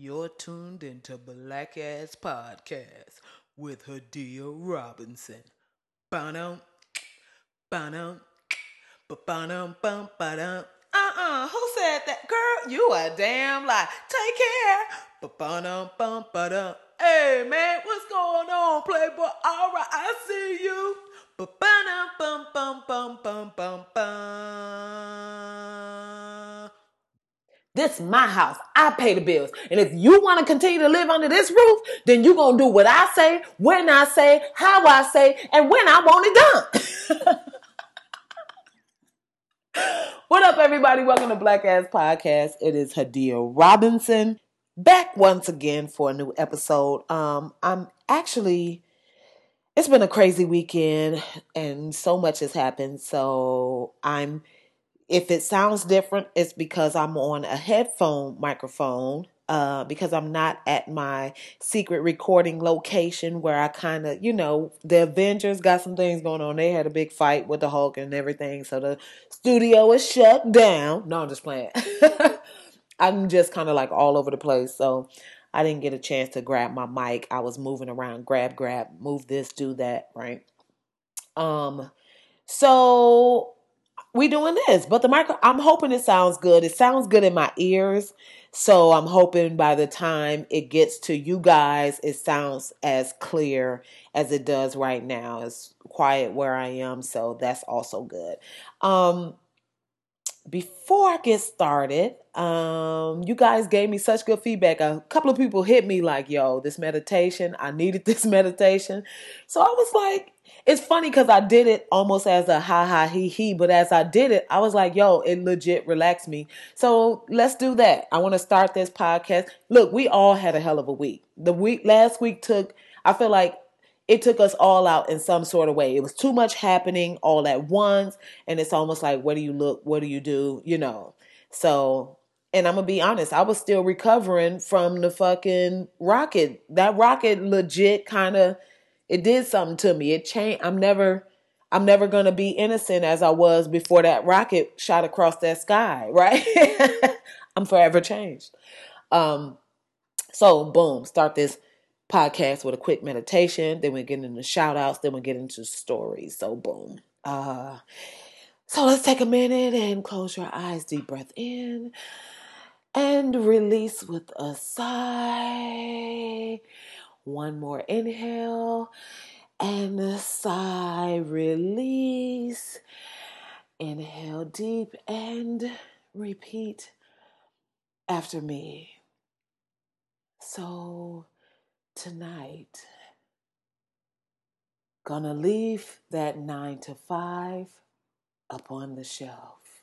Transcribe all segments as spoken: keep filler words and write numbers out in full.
You're tuned into Black Ass Podcast with Hadiyah Robinson. Ba-dum, ba-dum, ba-dum, ba-dum. Uh-uh, who said that? Girl, you a damn lie. Take care. Ba-dum, ba-dum. Hey, man, what's going on, Playboy? All right, I see you. Ba-dum, bum, bum, bum, bum, bum, bum. This is my house. I pay the bills. And if you want to continue to live under this roof, then you're going to do what I say, when I say, how I say, and when I want it done. What up, everybody? Welcome to Black Ass Podcast. It is Hadiyah Robinson back once again for a new episode. Um, I'm actually, it's been a crazy weekend and so much has happened. So I'm If it sounds different, it's because I'm on a headphone microphone uh, because I'm not at my secret recording location where I kind of, you know, the Avengers got some things going on. They had a big fight with the Hulk and everything. So the studio is shut down. No, I'm just playing. I'm just kind of like all over the place. So I didn't get a chance to grab my mic. I was moving around, grab, grab, move this, do that, right? Um, so... we doing this, but the micro, I'm hoping it sounds good. It sounds good in my ears. So I'm hoping by the time it gets to you guys, it sounds as clear as it does right now. It's quiet where I am. So that's also good. Um, before I get started, um, you guys gave me such good feedback. A couple of people hit me like, yo, this meditation, I needed this meditation. So I was like, it's funny because I did it almost as a ha ha he he, but as I did it, I was like, yo, it legit relaxed me. So let's do that. I want to start this podcast. Look, we all had a hell of a week. The week last week took, I feel like it took us all out in some sort of way. It was too much happening all at once. And it's almost like, where do you look? What do you do? You know, so, and I'm going to be honest, I was still recovering from the fucking rocket. That rocket legit kind of, it did something to me. It changed. I'm never, I'm never going to be innocent as I was before that rocket shot across that sky, right? I'm forever changed. Um, so boom, start this podcast with a quick meditation. Then we get into shout outs. Then we get into stories. So boom. Uh, so let's take a minute and close your eyes. Deep breath in and release with a sigh. One more inhale and a sigh, release. Inhale deep and repeat after me. So tonight, gonna leave that nine to five up on the shelf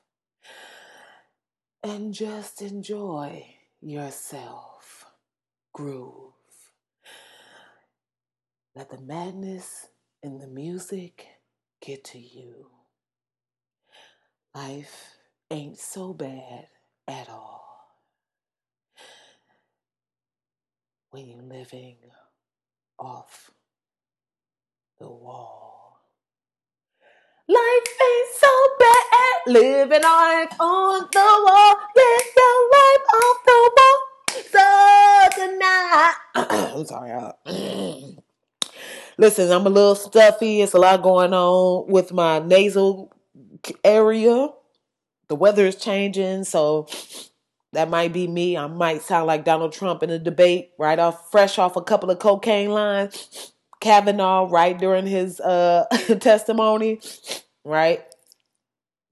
and just enjoy yourself. Groove. Let the madness and the music get to you. Life ain't so bad at all when you're living off the wall. Life ain't so bad, living on on the wall, living your life off the wall. So tonight, I'm sorry, y'all. Listen, I'm a little stuffy. It's a lot going on with my nasal area. The weather is changing, so that might be me. I might sound like Donald Trump in a debate, right off, fresh off a couple of cocaine lines. Kavanaugh, right during his uh, testimony, right?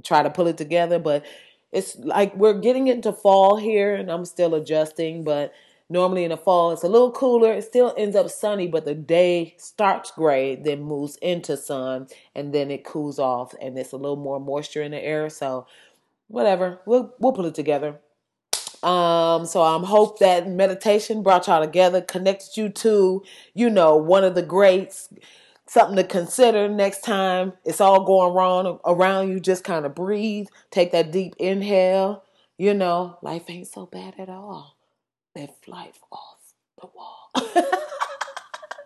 Try to pull it together, but it's like we're getting into fall here, and I'm still adjusting, but... normally in the fall, it's a little cooler. It still ends up sunny, but the day starts gray, then moves into sun, and then it cools off, and it's a little more moisture in the air. So whatever, we'll we'll put it together. Um, so I hope that meditation brought y'all together, connected you to, you know, one of the greats, something to consider next time it's all going wrong around you. Just kind of breathe, take that deep inhale. You know, life ain't so bad at all. Live life off the wall.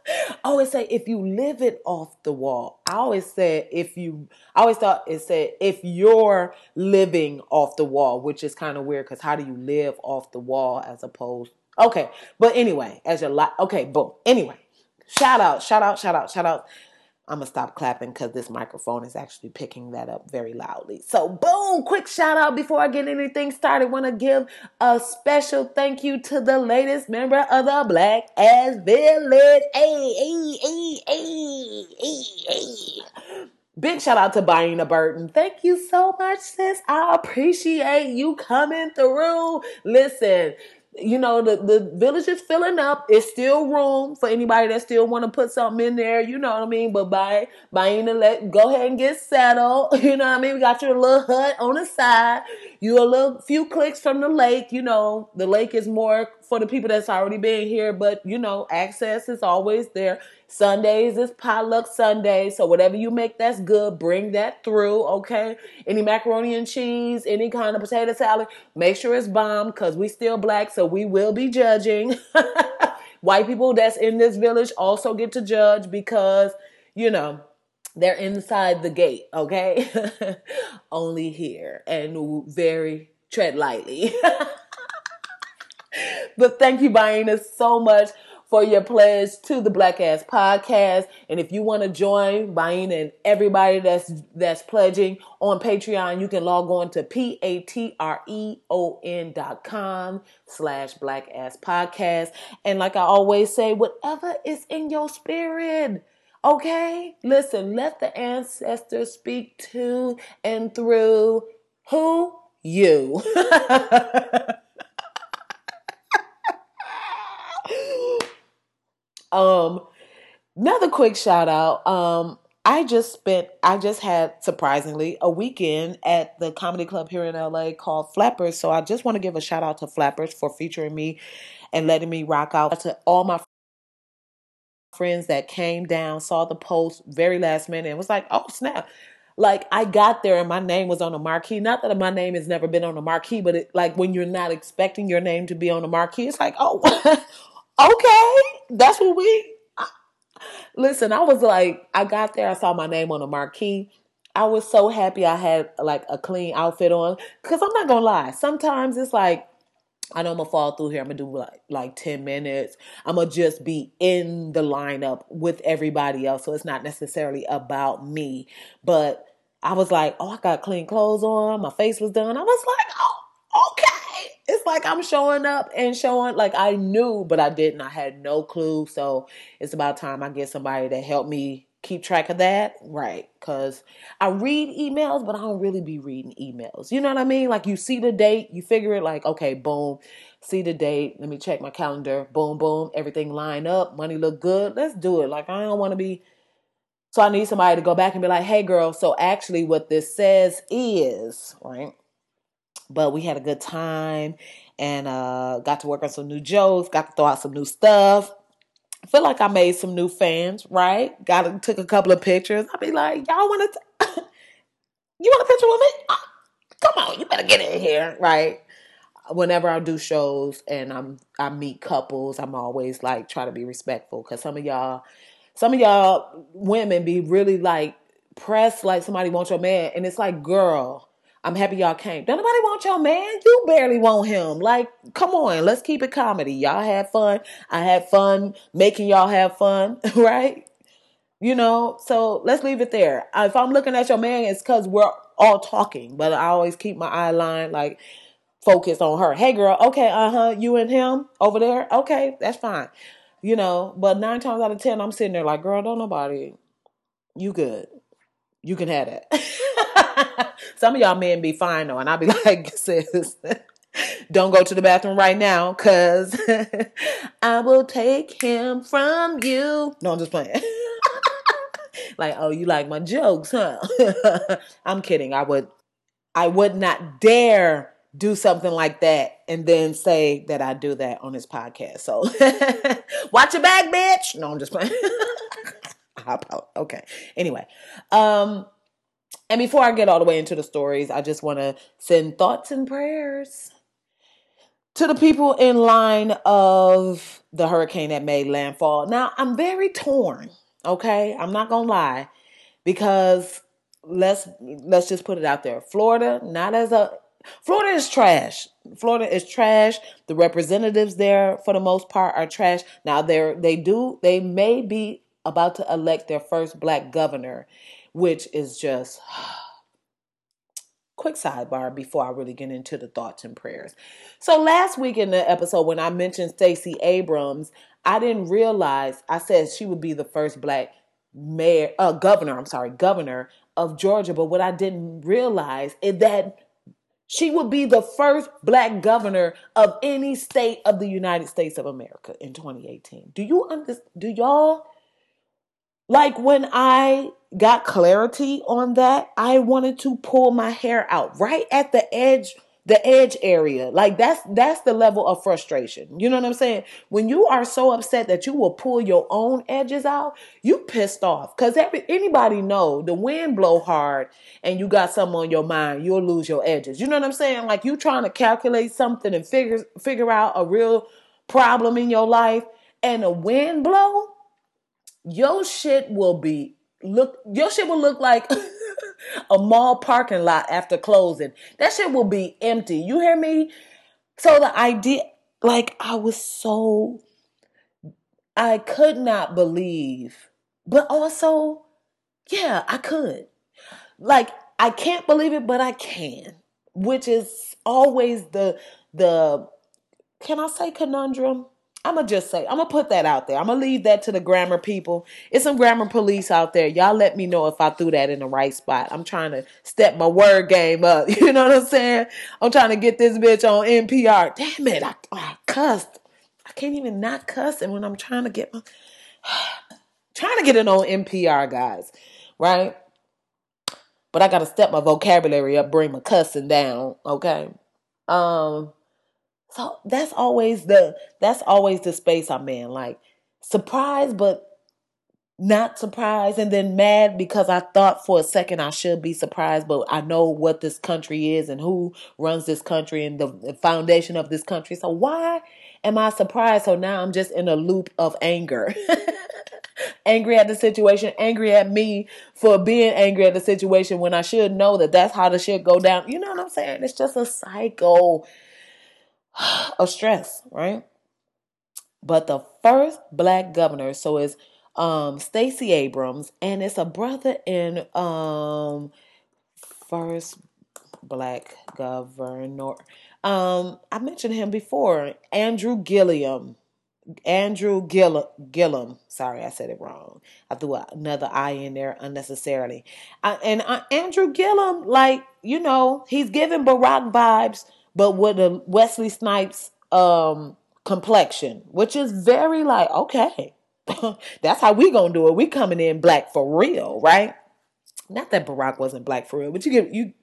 I always say, if you live it off the wall. I always said, if you, I always thought it said, if you're living off the wall, which is kind of weird because how do you live off the wall as opposed Okay. But anyway, as your life. Okay, boom. Anyway, shout out, shout out, shout out, shout out. I'm going to stop clapping because this microphone is actually picking that up very loudly. So boom, quick shout out before I get anything started. Want to give a special thank you to the latest member of the Black Ass Village. Hey, hey, hey, hey, hey, hey. Big shout out to Bayina Burton. Thank you so much, sis. I appreciate you coming through. Listen, you know, the, the village is filling up. It's still room for anybody that still want to put something in there. You know what I mean? But by, by any, let go ahead and get settled. You know what I mean? We got your little hut on the side. You a little few clicks from the lake. You know, the lake is more for the people that's already been here. But, you know, access is always there. Sundays is potluck Sunday. So whatever you make that's good, bring that through, okay? Any macaroni and cheese, any kind of potato salad, make sure it's bomb because we still black, so we will be judging. White people that's in this village also get to judge because, you know, they're inside the gate, okay? Only here and very tread lightly. But thank you, Bayina, so much for your pledge to the Black Ass Podcast. And if you want to join Bayina and everybody that's that's pledging on Patreon, you can log on to p-a-t-r-e-o-n dot com slash Black Ass Podcast. And like I always say, whatever is in your spirit, okay? Listen, let the ancestors speak to and through who? You. Um, another quick shout out. Um, I just spent, I just had surprisingly a weekend at the comedy club here in L A called Flappers. So I just want to give a shout out to Flappers for featuring me and letting me rock out to all my friends that came down, saw the post very last minute and was like, oh snap. Like I got there and my name was on a marquee. Not that my name has never been on a marquee, but it, like when you're not expecting your name to be on a marquee, it's like, oh, okay, that's what we, I, listen, I was like, I got there, I saw my name on a marquee. I was so happy I had like a clean outfit on, because I'm not going to lie, sometimes it's like, I know I'm going to fall through here, I'm going to do like, like ten minutes, I'm going to just be in the lineup with everybody else, so it's not necessarily about me, but I was like, oh, I got clean clothes on, my face was done, I was like, oh, okay. It's like I'm showing up and showing like I knew, but I didn't. I had no clue. So it's about time I get somebody to help me keep track of that. Right. Because I read emails, but I don't really be reading emails. You know what I mean? Like you see the date, you figure it like, okay, boom, see the date. Let me check my calendar. Boom, boom. Everything line up. Money look good. Let's do it. Like I don't want to be. So I need somebody to go back and be like, hey, girl. So actually what this says is, right? But we had a good time and uh, got to work on some new jokes, got to throw out some new stuff. I feel like I made some new fans, right? Got took a couple of pictures. I be like, y'all want to, you want a picture with me? Oh, come on, you better get in here, right? Whenever I do shows and I'm I meet couples, I'm always like try to be respectful because some of y'all, some of y'all women be really like pressed like somebody wants your man, and it's like, girl. I'm happy y'all came. Don't nobody want your man. You barely want him. Like, come on. Let's keep it comedy. Y'all had fun. I had fun making y'all have fun, right? You know, so let's leave it there. If I'm looking at your man, it's because we're all talking. But I always keep my eye line, like, focused on her. Hey, girl. Okay, uh-huh. You and him over there? Okay, that's fine. You know, but nine times out of ten, I'm sitting there like, girl, don't nobody. You good. You can have that. Some of y'all men be fine though. And I'll be like, sis, don't go to the bathroom right now. Cause I will take him from you. No, I'm just playing. Like, oh, you like my jokes, huh? I'm kidding. I would, I would not dare do something like that and then say that I do that on this podcast. So watch your back, bitch. No, I'm just playing. Okay. Anyway, um, and before I get all the way into the stories, I just want to send thoughts and prayers to the people in line of the hurricane that made landfall. Now, I'm very torn. Okay, I'm not gonna lie, because let's let's just put it out there. Florida, not as a Florida is trash. Florida is trash. The representatives there, for the most part, are trash. Now, they they do, they may be about to elect their first black governor, which is just... Quick sidebar before I really get into the thoughts and prayers. So last week in the episode when I mentioned Stacey Abrams, I didn't realize I said she would be the first black mayor, uh, governor, I'm sorry, governor of Georgia. But what I didn't realize is that she would be the first black governor of any state of the United States of America in twenty eighteen. Do you understand? Do y'all? Like when I got clarity on that, I wanted to pull my hair out right at the edge, the edge area. Like that's, that's the level of frustration. You know what I'm saying? When you are so upset that you will pull your own edges out, you pissed off. Cause every, anybody know the wind blow hard and you got something on your mind, you'll lose your edges. You know what I'm saying? Like you trying to calculate something and figure, figure out a real problem in your life and a wind blow. Your shit will be look. Your shit will look like a mall parking lot after closing. That shit will be empty. You hear me? So the idea, like I was so, I could not believe, but also, yeah, I could. Like I can't believe it, but I can. Which is always the the. Can I say conundrum? I'm going to just say, I'm going to put that out there. I'm going to leave that to the grammar people. It's some grammar police out there. Y'all let me know if I threw that in the right spot. I'm trying to step my word game up. You know what I'm saying? I'm trying to get this bitch on N P R. Damn it. I, I cussed. I can't even not cuss. And when I'm trying to get my, trying to get it on N P R, guys. Right? But I got to step my vocabulary up, bring my cussing down. Okay. Um, So that's always the, that's always the space I'm in, like surprised, but not surprised. And then mad because I thought for a second I should be surprised, but I know what this country is and who runs this country and the, the foundation of this country. So why am I surprised? So now I'm just in a loop of anger, angry at the situation, angry at me for being angry at the situation when I should know that that's how the shit go down. You know what I'm saying? It's just a cycle of stress, right? But the first black governor, so it's um, Stacey Abrams, and it's a brother in um, first black governor. Um, I mentioned him before, Andrew Gillum. Andrew Gillum, Gillum. Sorry, I said it wrong. I threw another I in there unnecessarily. Uh, and uh, Andrew Gillum, like, you know, he's giving Barack vibes, but with a Wesley Snipes um, complexion, which is very like, okay, that's how we gonna do it. We coming in black for real, right? Not that Barack wasn't black for real, but you get you.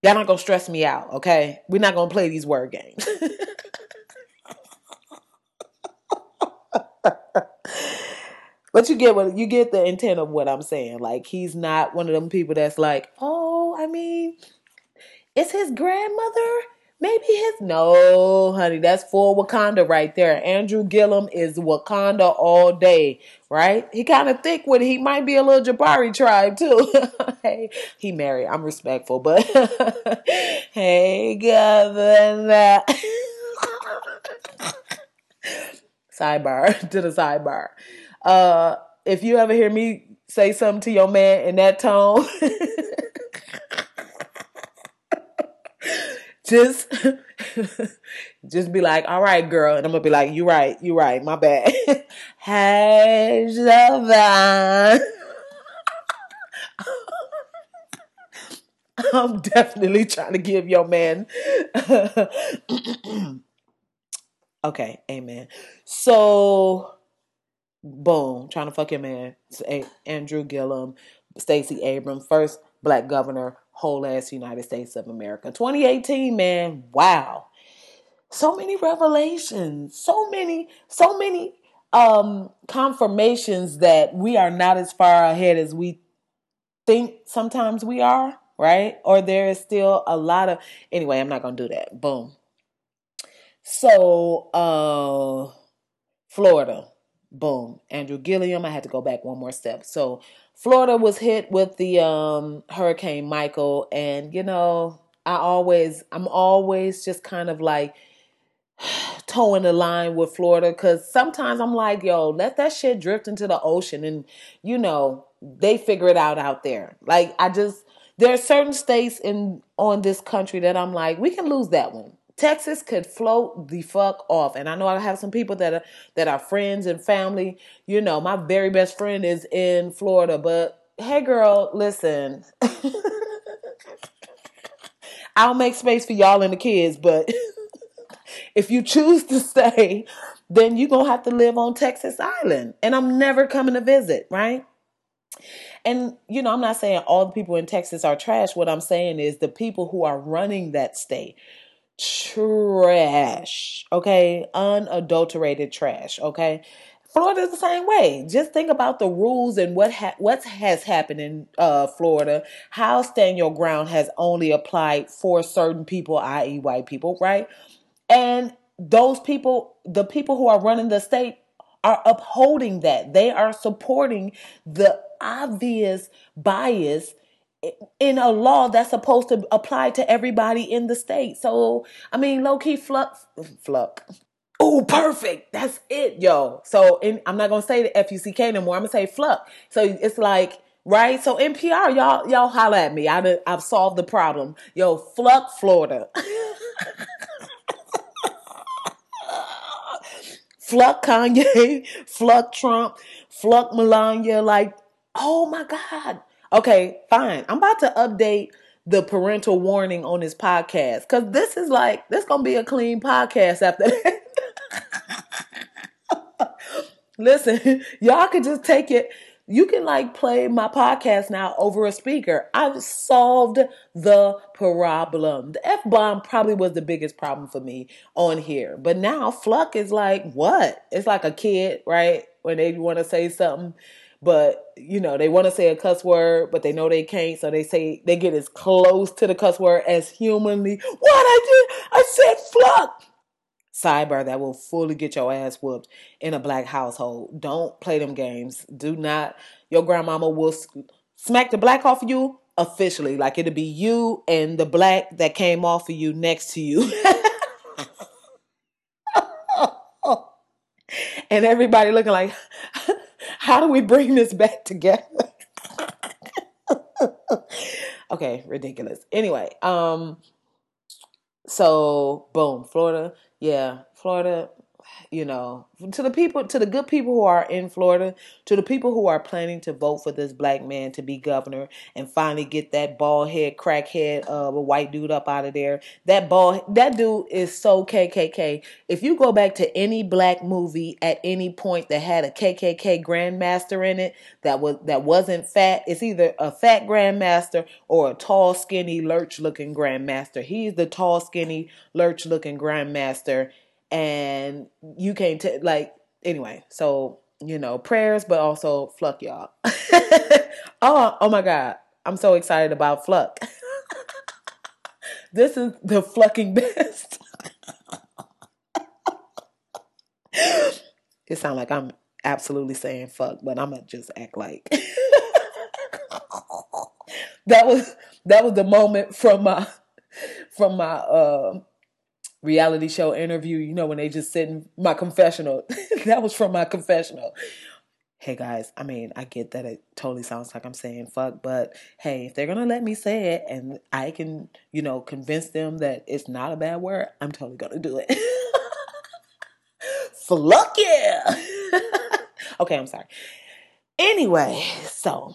Y'all not gonna stress me out, okay? We're not gonna play these word games. But you get what you get the intent of what I'm saying. Like he's not one of them people that's like, oh, I mean. Is his grandmother? Maybe his... No, honey, that's for Wakanda right there. Andrew Gillum is Wakanda all day, right? He kind of thick with it. He might be a little Jabari tribe, too. Hey, he married. I'm respectful, but... Hey, governor. Sidebar. To the sidebar. Uh, if you ever hear me say something to your man in that tone... Just, just be like, all right, girl. And I'm going to be like, you right, you right. My bad. Hey, Javon. I'm definitely trying to give your man. Okay. Amen. So boom. Trying to fuck your man. It's Andrew Gillum, Stacey Abrams, first black governor. Whole ass United States of America. twenty eighteen, man. Wow. So many revelations. So many, so many um, confirmations that we are not as far ahead as we think sometimes we are, right? Or there is still a lot of... Anyway, I'm not going to do that. Boom. So, uh, Florida. Boom. Andrew Gillum. I had to go back one more step. So, Florida was hit with the um, Hurricane Michael, and, you know, I always, I'm always just kind of like toeing the line with Florida, because sometimes I'm like, yo, let that shit drift into the ocean and, you know, they figure it out out there. Like, I just, there are certain states in on this country that I'm like, we can lose that one. Texas could float the fuck off. And I know I have some people that are, that are friends and family. You know, my very best friend is in Florida, but hey girl, listen, I'll make space for y'all and the kids, but if you choose to stay, then you're going to have to live on Texas Island, and I'm never coming to visit. Right. And, you know, I'm not saying all the people in Texas are trash. What I'm saying is the people who are running that state, trash, okay? Unadulterated trash, okay? Florida's the same way. Just think about the rules and what ha- what has happened in uh, Florida, how stand your ground has only applied for certain people, that is white people, right? And those people, the people who are running the state are upholding that. They are supporting the obvious bias in a law that's supposed to apply to everybody in the state. So, I mean, low-key fluck, fluck. Oh, perfect. That's it, yo. So, in, I'm not going to say the F U C K no more. I'm going to say fluck. So, it's like, right? So, N P R, y'all y'all holler at me. I done, I've solved the problem. Yo, fluck Florida. Fluck Kanye. Fluck Trump. Fluck Melania. Like, oh, my God. Okay, fine. I'm about to update the parental warning on this podcast, because this is like, this going to be a clean podcast after that. Listen, y'all could just take it. You can like play my podcast now over a speaker. I've solved the problem. The F-bomb probably was the biggest problem for me on here. But now Fluck is like, what? It's like a kid, right? When they want to say something. But, you know, they want to say a cuss word, but they know they can't. So they say, they get as close to the cuss word as humanly. What I did? I said fuck. Sidebar, that will fully get your ass whooped in a black household. Don't play them games. Do not. Your grandmama will smack the black off of you officially. Like, it'll be you and the black that came off of you next to you. And everybody looking like... How do we bring this back together? Okay, ridiculous. Anyway, um, so boom, Florida. Yeah, Florida, you know, to the people, to the good people who are in Florida, to the people who are planning to vote for this black man to be governor and finally get that bald head, crackhead, uh, a white dude up out of there. That bald, that dude is so K K K. If you go back to any black movie at any point that had a K K K grandmaster in it, that was, that wasn't fat, it's either a fat grandmaster or a tall, skinny, lurch looking grandmaster. He's the tall, skinny, lurch looking grandmaster. And you can't, t- like, anyway, so, you know, prayers, but also Fluck, y'all. oh, oh my God. I'm so excited about Fluck. This is the flucking best. It sounds like I'm absolutely saying fuck, but I'm going to just act like. that was, that was the moment from my, from my, um, uh, reality show interview, you know, when they just sit in my confessional. That was from my confessional. Hey guys, I mean, I get that it totally sounds like I'm saying fuck, but hey, if they're gonna let me say it and I can, you know, convince them that it's not a bad word, I'm totally gonna do it. Fuck yeah. Okay, I'm sorry. Anyway, so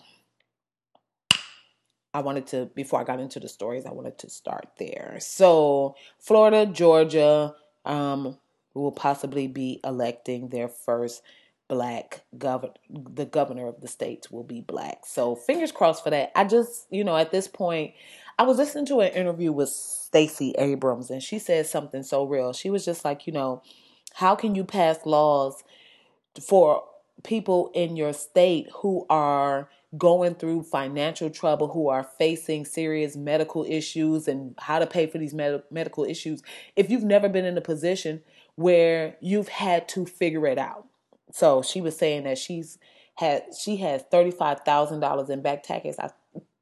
I wanted to, before I got into the stories, I wanted to start there. So Florida, Georgia, um, will possibly be electing their first black governor. The governor of the states will be black. So fingers crossed for that. I just, you know, at this point, I was listening to an interview with Stacey Abrams, and she said something so real. She was just like, you know, how can you pass laws for people in your state who are going through financial trouble, who are facing serious medical issues and how to pay for these med- medical issues, if you've never been in a position where you've had to figure it out? So she was saying that she's had she has thirty-five thousand dollars in back taxes. I,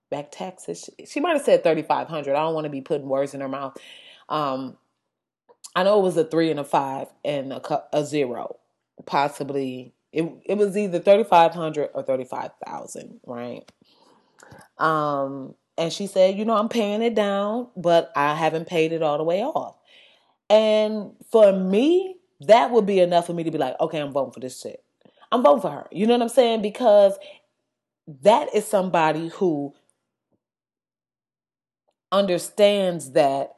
back taxes. She, she might have said thirty-five hundred. I don't want to be putting words in her mouth. Um, I know it was a three and a five and a, a zero, possibly. It it was either thirty-five hundred or thirty-five thousand, right? Um, and she said, you know, I'm paying it down, but I haven't paid it all the way off. And for me, that would be enough for me to be like, okay, I'm voting for this shit. I'm voting for her. You know what I'm saying? Because that is somebody who understands that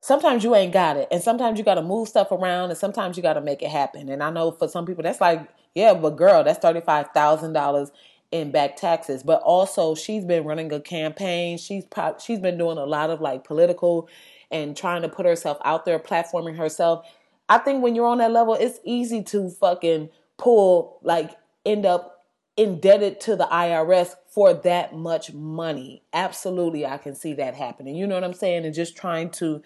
sometimes you ain't got it. And sometimes you got to move stuff around and sometimes you got to make it happen. And I know for some people that's like, yeah, but girl, that's thirty-five thousand dollars in back taxes. But also she's been running a campaign. She's pro- she's been doing a lot of like political and trying to put herself out there, platforming herself. I think when you're on that level, it's easy to fucking pull, like end up indebted to the I R S for that much money. Absolutely, I can see that happening. You know what I'm saying? And just trying to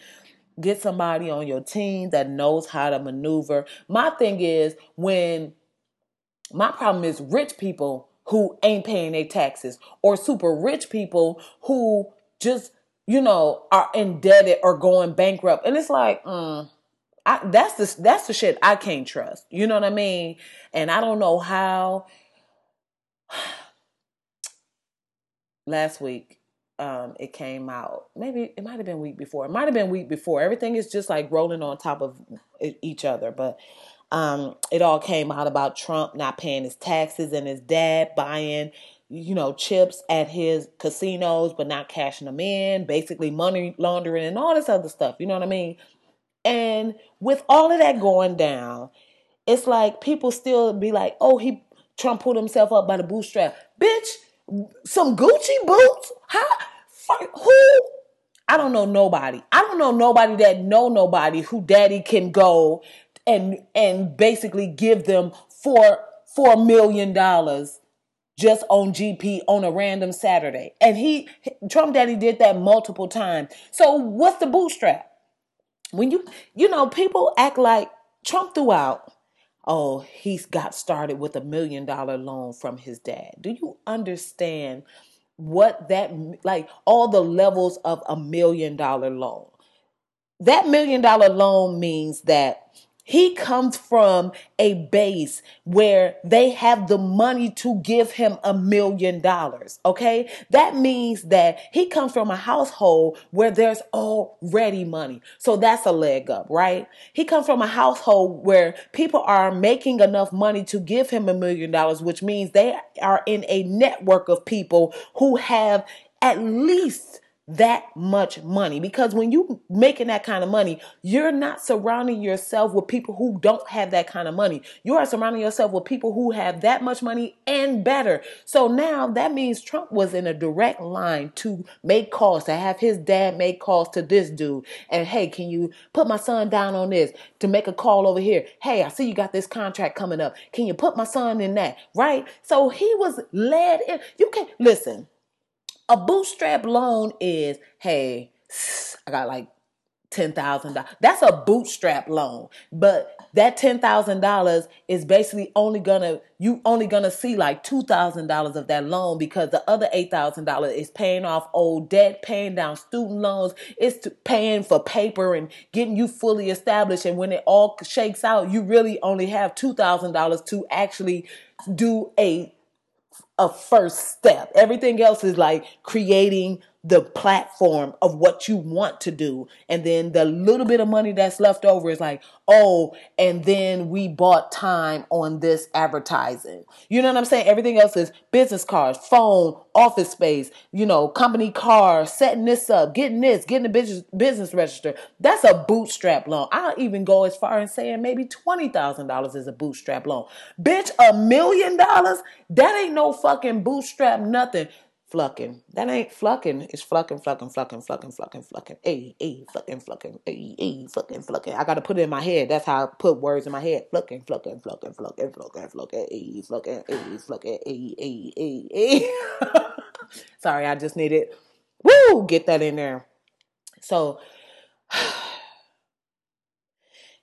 get somebody on your team that knows how to maneuver. My thing is when my problem is rich people who ain't paying their taxes or super rich people who just, you know, are indebted or going bankrupt. And it's like, mm, I, that's the, that's the shit I can't trust. You know what I mean? And I don't know how. Last week, um, it came out. Maybe it might have been week before. It might have been week before. Everything is just like rolling on top of each other. But um, it all came out about Trump not paying his taxes and his dad buying, you know, chips at his casinos but not cashing them in, basically money laundering and all this other stuff. You know what I mean? And with all of that going down, it's like people still be like, oh, he Trump pulled himself up by the bootstrap. Bitch, some Gucci boots? How? For, who? I don't know nobody. I don't know nobody that know nobody who daddy can go and and basically give them four four million dollars just on G P on a random Saturday. And he Trump daddy did that multiple times. So what's the bootstrap? When you, you know, people act like Trump threw out, oh, he's got started with a million dollar loan from his dad. Do you understand what that, like all the levels of a million dollar loan? That million dollar loan means that he comes from a base where they have the money to give him a million dollars, okay? That means that he comes from a household where there's already money. So that's a leg up, right? He comes from a household where people are making enough money to give him a million dollars, which means they are in a network of people who have at least that much money, because when you making that kind of money, you're not surrounding yourself with people who don't have that kind of money. You are surrounding yourself with people who have that much money and better. So now that means Trump was in a direct line to make calls, to have his dad make calls to this dude. And hey, can you put my son down on this, to make a call over here? Hey, I see you got this contract coming up. Can you put my son in that? Right? So he was led in. You can't listen. A bootstrap loan is, hey, I got like ten thousand dollars. That's a bootstrap loan. But that ten thousand dollars is basically only gonna, you only gonna see like two thousand dollars of that loan, because the other eight thousand dollars is paying off old debt, paying down student loans. It's to paying for paper and getting you fully established. And when it all shakes out, you really only have two thousand dollars to actually do a a first step. Everything else is like creating the platform of what you want to do. And then the little bit of money that's left over is like, oh, and then we bought time on this advertising. You know what I'm saying? Everything else is business cards, phone, office space, you know, company car, setting this up, getting this, getting the business, business register. That's a bootstrap loan. I'll even go as far as saying maybe twenty thousand dollars is a bootstrap loan. Bitch, a million dollars? That ain't no fucking bootstrap nothing. Flucking. That ain't flucking. It's flucking, flucking, flucking, flucking, flucking, flucking. Ay, ay, flucking, flucking. Ay, ay, flucking, flucking. I got to put it in my head. That's how I put words in my head. Flucking, flucking, flucking, flucking, flucking, flucking. Ay, flucking, ay, flucking, ay, ay, ay, ay. Sorry, I just needed, woo, get that in there. So,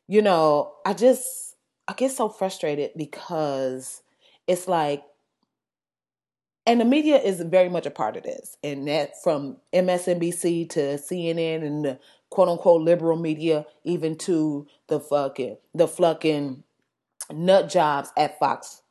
you know, I just, I get so frustrated because it's like, And the media is very much a part of this. And that from M S N B C to C N N and the quote unquote liberal media, even to the fucking, the fucking nut jobs at Fox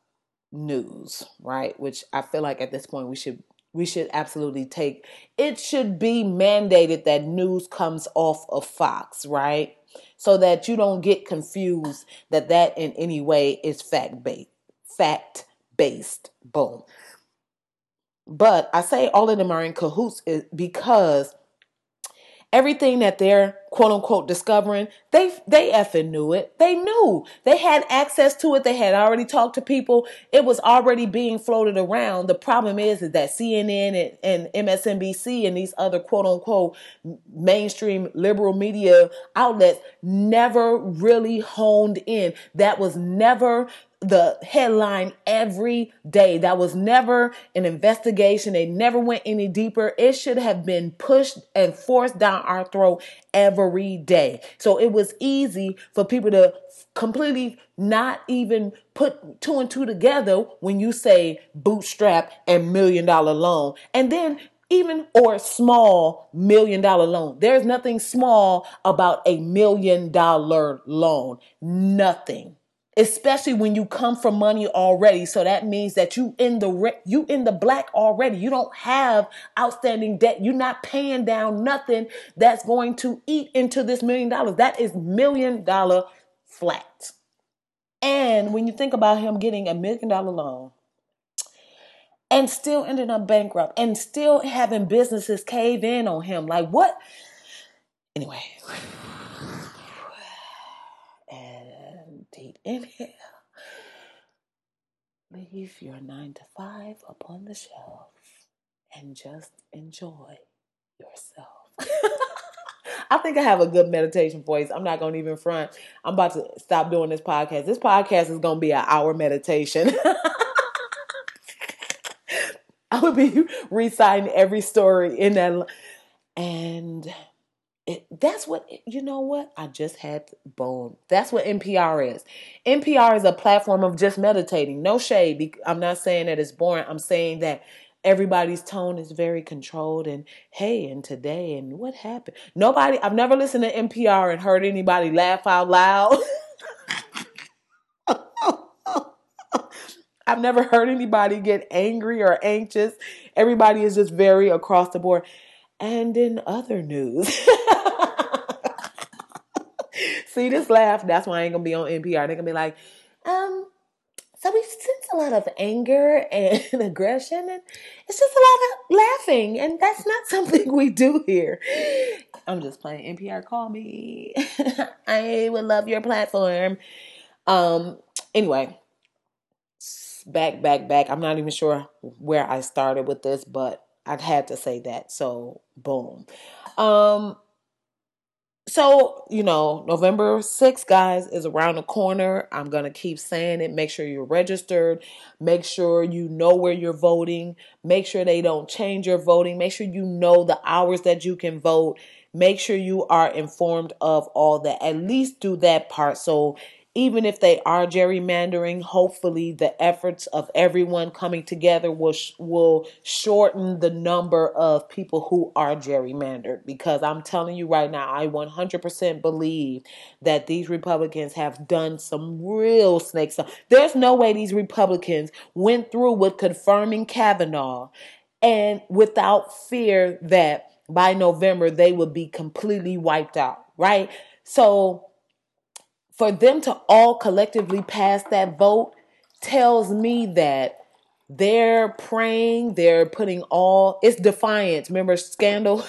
News, right? Which I feel like at this point we should, we should absolutely take, it should be mandated that news comes off of Fox, right? So that you don't get confused that that in any way is fact based, fact based, boom. But I say all of them are in cahoots because everything that they're quote unquote discovering, they they effing knew it. They knew. They had access to it. They had already talked to people. It was already being floated around. The problem is, is that C N N and, and M S N B C and these other quote unquote mainstream liberal media outlets never really honed in. That was never the headline every day. That was never an investigation. They never went any deeper. It should have been pushed and forced down our throat every day. So it was easy for people to completely not even put two and two together when you say bootstrap and million dollar loan. And then even or small million dollar loan. There's nothing small about a million dollar loan. Nothing. Especially when you come from money already. So that means that you in the re- you in the black already. You don't have outstanding debt. You're not paying down nothing that's going to eat into this million dollars. That is million dollar flat. And when you think about him getting a million dollar loan and still ending up bankrupt and still having businesses cave in on him, like what? Anyway. Deep inhale. Leave your nine to five upon the shelf and just enjoy yourself. I think I have a good meditation voice. I'm not going to even front. I'm about to stop doing this podcast. This podcast is going to be an hour meditation. I would be reciting every story in that. L- and... It, that's what, you know what? I just had, boom. That's what N P R is. N P R is a platform of just meditating. No shade. I'm not saying that it's boring. I'm saying that everybody's tone is very controlled and hey, and today, and what happened? Nobody, I've never listened to N P R and heard anybody laugh out loud. I've never heard anybody get angry or anxious. Everybody is just very across the board. And in other news, see this laugh. That's why I ain't gonna be on N P R. They're gonna be like, um, so we sense a lot of anger and aggression, and it's just a lot of laughing, and that's not something we do here. I'm just playing. N P R, call me. I would love your platform. Um, anyway, back, back, back. I'm not even sure where I started with this, but I'd had to say that. So boom. Um, so, you know, November sixth, guys, is around the corner. I'm going to keep saying it. Make sure you're registered. Make sure you know where you're voting. Make sure they don't change your voting. Make sure you know the hours that you can vote. Make sure you are informed of all that. At least do that part. So even if they are gerrymandering, hopefully the efforts of everyone coming together will sh- will shorten the number of people who are gerrymandered. Because I'm telling you right now, I one hundred percent believe that these Republicans have done some real snake stuff. There's no way these Republicans went through with confirming Kavanaugh and without fear that by November they would be completely wiped out, right? So for them to all collectively pass that vote tells me that they're praying, they're putting all, it's defiance. Remember Scandal?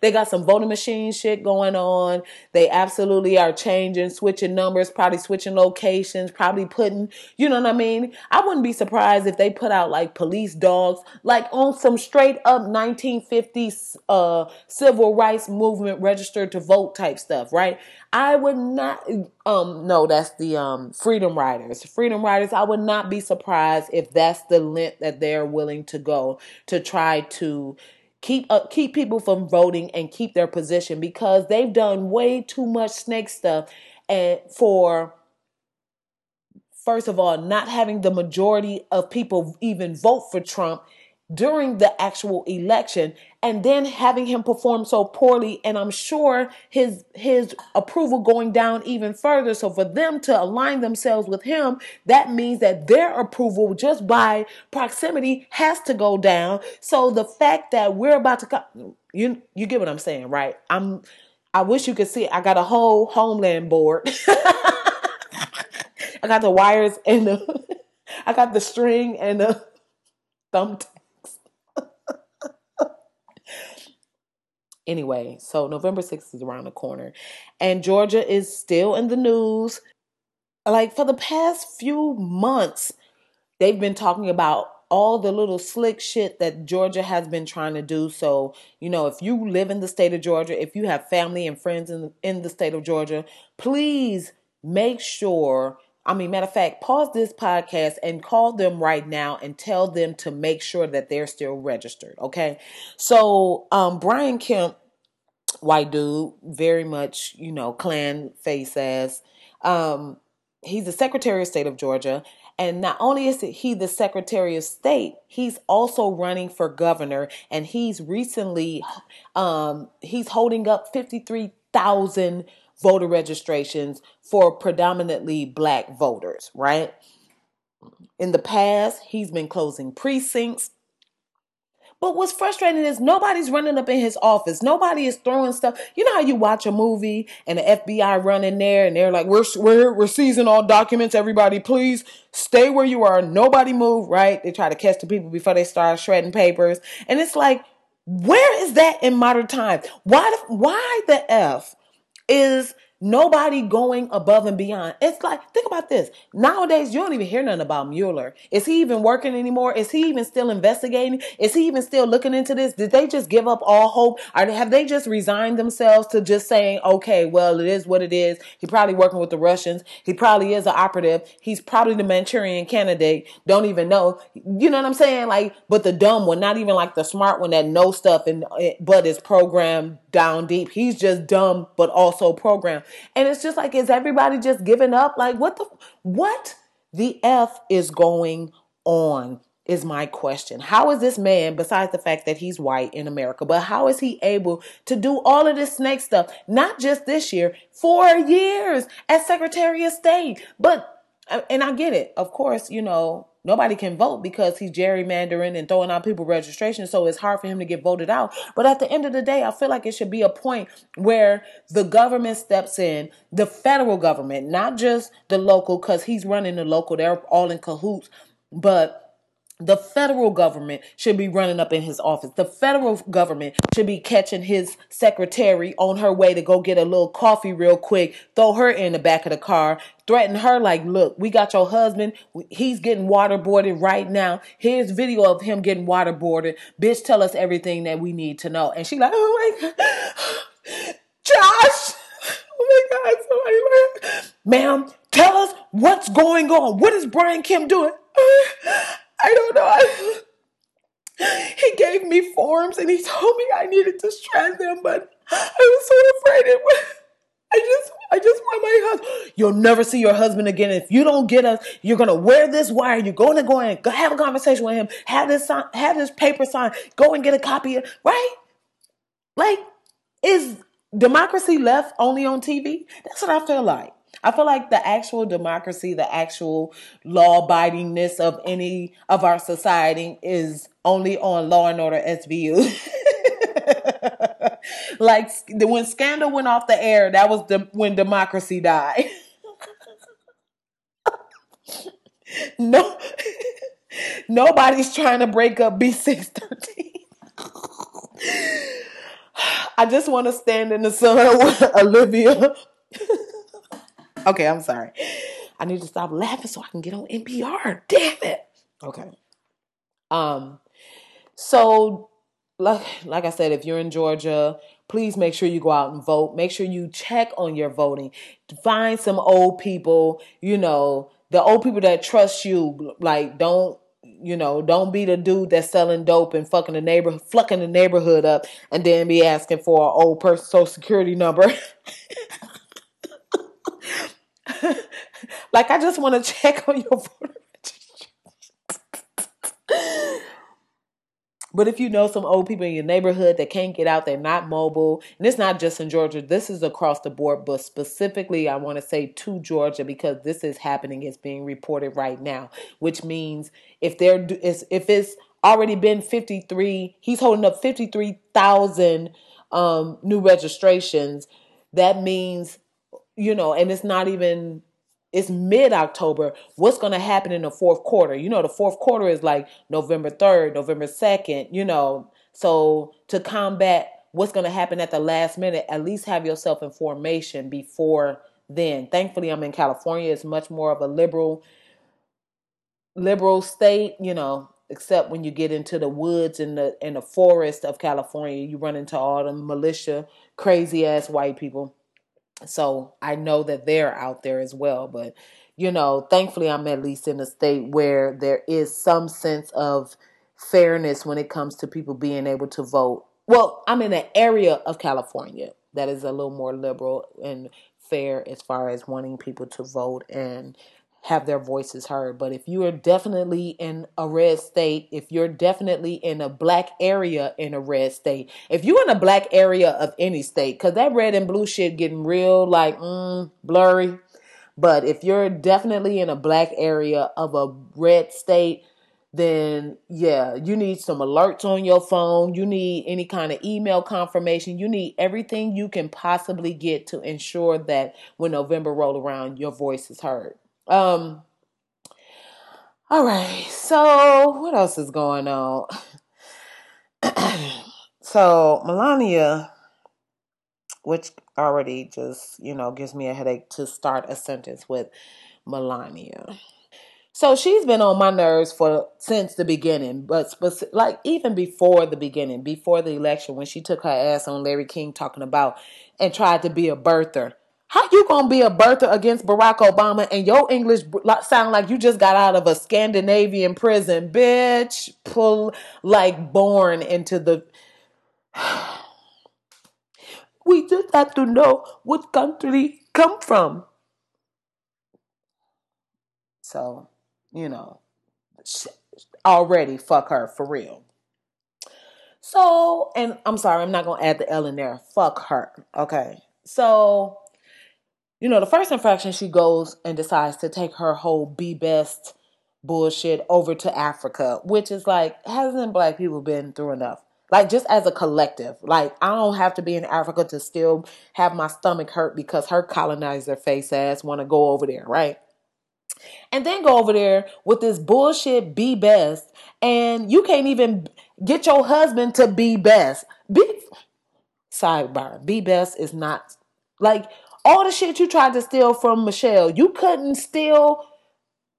They got some voting machine shit going on. They absolutely are changing, switching numbers, probably switching locations, probably putting, you know what I mean? I wouldn't be surprised if they put out like police dogs, like on some straight up nineteen fifties uh, civil rights movement registered to vote type stuff, right? I would not, um, no, that's the um, Freedom Riders. Freedom Riders, I would not be surprised if that's the length that they're willing to go to try to keep uh, keep people from voting and keep their position, because they've done way too much snake stuff and for first of all, not having the majority of people even vote for Trump during the actual election, and then having him perform so poorly, and I'm sure his his approval going down even further. So for them to align themselves with him, that means that their approval just by proximity has to go down. So the fact that we're about to come, you you get what I'm saying, right? I'm I wish you could see. I got a whole Homeland board. I got the wires and the I got the string and the thumbtack. Anyway, so November sixth is around the corner, and Georgia is still in the news. Like, for the past few months, they've been talking about all the little slick shit that Georgia has been trying to do. So, you know, if you live in the state of Georgia, if you have family and friends in the, in the state of Georgia, please make sure... I mean, matter of fact, pause this podcast and call them right now and tell them to make sure that they're still registered, okay? So, um, Brian Kemp, white dude, very much, you know, Klan face ass. Um, he's the Secretary of State of Georgia. And not only is he the Secretary of State, he's also running for governor. And he's recently, um, he's holding up fifty-three thousand voter registrations for predominantly black voters, right? In the past, he's been closing precincts. But what's frustrating is nobody's running up in his office. Nobody is throwing stuff. You know how you watch a movie and the F B I run in there and they're like, we're, we're, we're seizing all documents. Everybody, please stay where you are. Nobody move, right? They try to catch the people before they start shredding papers. And it's like, where is that in modern times? Why, why the F is nobody going above and beyond? It's like, think about this. Nowadays, you don't even hear nothing about Mueller. Is he even working anymore? Is he even still investigating? Is he even still looking into this? Did they just give up all hope? Or have they just resigned themselves to just saying, okay, well, it is what it is. He probably working with the Russians. He probably is an operative. He's probably the Manchurian candidate. Don't even know. You know what I'm saying? Like, but the dumb one, not even like the smart one that knows stuff and but is programmed down deep. He's just dumb, but also programmed. And it's just like, is everybody just giving up? Like, what the, what the F is going on is my question. How is this man, besides the fact that he's white in America, but how is he able to do all of this snake stuff? Not just this year, four years as Secretary of State. But, and I get it, of course, you know, nobody can vote because he's gerrymandering and throwing out people registration, so it's hard for him to get voted out. But at the end of the day, I feel like it should be a point where the government steps in, the federal government, not just the local, because he's running the local. They're all in cahoots. But the federal government should be running up in his office. The federal government should be catching his secretary on her way to go get a little coffee real quick, throw her in the back of the car, threaten her like, look, we got your husband. He's getting waterboarded right now. Here's video of him getting waterboarded. Bitch, tell us everything that we need to know. And she like, oh my God, Josh. Oh my God, somebody, ma'am, tell us what's going on. What is Brian Kemp doing? I don't know. I, he gave me forms and he told me I needed to shred them, but I was so afraid. It was, I just, I just want my husband. You'll never see your husband again. If you don't get us, you're gonna wear this wire. You're going to go and have a conversation with him. Have this, sign, have this paper signed. Go and get a copy of, right? Like, is democracy left only on T V? That's what I feel like. I feel like the actual democracy, the actual law-abidingness of any of our society is only on Law and Order S V U. Like the, when Scandal went off the air, that was the, when democracy died. No, nobody's trying to break up B six thirteen. I just want to stand in the sun with Olivia. Okay, I'm sorry. I need to stop laughing so I can get on N P R. Damn it. Okay. Um. So, like, like I said, if you're in Georgia, please make sure you go out and vote. Make sure you check on your voting. Find some old people, you know, the old people that trust you. Like, don't, you know, don't be the dude that's selling dope and fucking the neighborhood, fucking the neighborhood up and then be asking for an old person's social security number. Like, I just want to check on your voter registration. But if you know some old people in your neighborhood that can't get out, they're not mobile. And it's not just in Georgia. This is across the board. But specifically, I want to say to Georgia, because this is happening. It's being reported right now, which means if there is, if it's already been fifty-three, he's holding up fifty-three thousand um, new registrations. That means, you know, and it's not even, it's mid-October. What's going to happen in the fourth quarter? You know, the fourth quarter is like November third, November second, you know. So to combat what's going to happen at the last minute, at least have yourself in formation before then. Thankfully, I'm in California. It's much more of a liberal, liberal state, you know, except when you get into the woods and the, and the forest of California, you run into all the militia, crazy ass white people. So I know that they're out there as well. But, you know, thankfully, I'm at least in a state where there is some sense of fairness when it comes to people being able to vote. Well, I'm in an area of California that is a little more liberal and fair as far as wanting people to vote and have their voices heard. But if you are definitely in a red state, if you're definitely in a black area in a red state, if you're in a black area of any state, because that red and blue shit getting real like mm, blurry. But if you're definitely in a black area of a red state, then yeah, you need some alerts on your phone. You need any kind of email confirmation. You need everything you can possibly get to ensure that when November rolls around, your voice is heard. Um, all right, so what else is going on? So Melania, which already just, you know, gives me a headache to start a sentence with Melania. So she's been on my nerves for since the beginning, but speci- like even before the beginning, before the election, when she took her ass on Larry King talking about and tried to be a birther. How you gonna be a birther against Barack Obama and your English sound like you just got out of a Scandinavian prison, bitch? Pull like born into the. We just have to know what country come from. So, you know, already fuck her for real. So, and I'm sorry, I'm not gonna add the L in there. Fuck her, okay? So. You know, the first infraction, she goes and decides to take her whole be best bullshit over to Africa, which is like, hasn't black people been through enough? Like, just as a collective, like, I don't have to be in Africa to still have my stomach hurt because her colonizer face ass want to go over there, right? And then go over there with this bullshit be best, and you can't even get your husband to be best. Be- Sidebar, be best is not, like... All the shit you tried to steal from Michelle, you couldn't steal,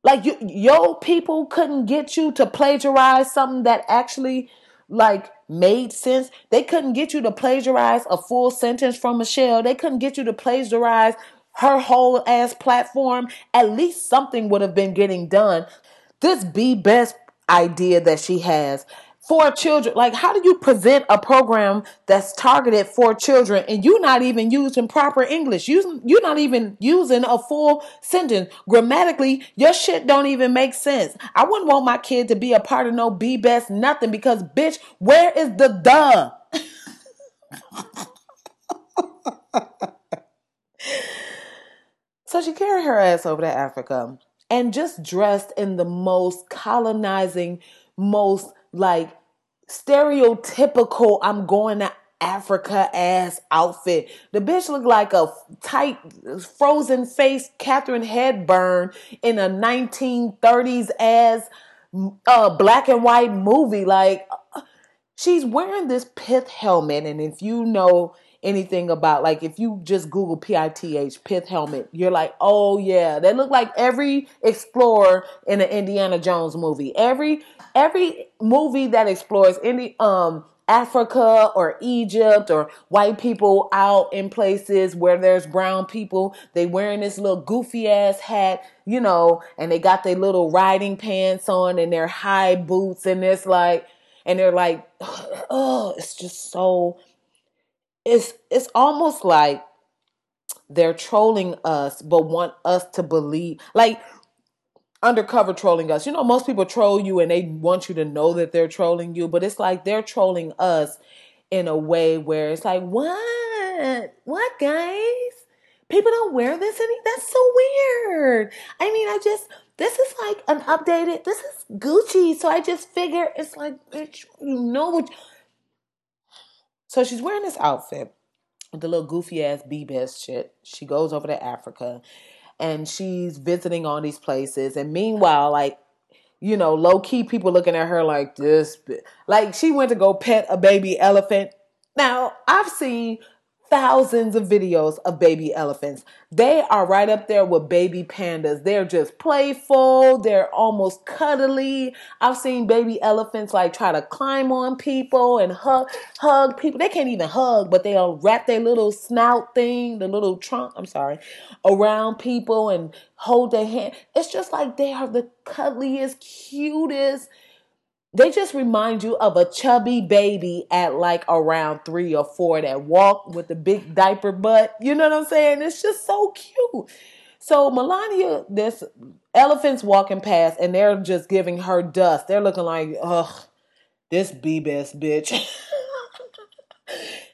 like, you, your people couldn't get you to plagiarize something that actually, like, made sense. They couldn't get you to plagiarize a full sentence from Michelle. They couldn't get you to plagiarize her whole ass platform. At least something would have been getting done. This be best idea that she has for children, like, how do you present a program that's targeted for children and you're not even using proper English? Using, you're not even using a full sentence. Grammatically, your shit don't even make sense. I wouldn't want my kid to be a part of no be best nothing because, bitch, where is the duh? So she carried her ass over to Africa and just dressed in the most colonizing, most like stereotypical I'm going to Africa ass outfit. The bitch looked like a tight frozen face Katharine Hepburn in a nineteen thirties ass uh, black and white movie. Like, she's wearing this pith helmet, and if you know anything about, like, if you just Google P I T H pith helmet, you're like, oh yeah, they look like every explorer in an Indiana Jones movie. Every every movie that explores any um Africa or Egypt or white people out in places where there's brown people, they wearing this little goofy ass hat, you know, and they got their little riding pants on and their high boots, and it's like, and they're like, oh, it's just so. It's it's almost like they're trolling us, but want us to believe, like undercover trolling us. You know, most people troll you and they want you to know that they're trolling you, but it's like they're trolling us in a way where it's like, what? What, guys? People don't wear this any. That's so weird. I mean, I just, this is like an updated, this is Gucci. So I just figure it's like, bitch, you know what. So she's wearing this outfit with the little goofy ass B-best shit. She goes over to Africa and she's visiting all these places. And meanwhile, like, you know, low key people looking at her like this. Like she went to go pet a baby elephant. Now I've seen thousands of videos of baby elephants. They are right up there with baby pandas. They're just playful. They're almost cuddly. I've seen baby elephants like try to climb on people and hug, hug people. They can't even hug, but they'll wrap their little snout thing, the little trunk, I'm sorry, around people and hold their hand. It's just like they are the cuddliest, cutest. They just remind you of a chubby baby at like around three or four that walk with the big diaper butt. You know what I'm saying? It's just so cute. So Melania, this elephant's walking past and they're just giving her dust. They're looking like, ugh, this B-best bitch.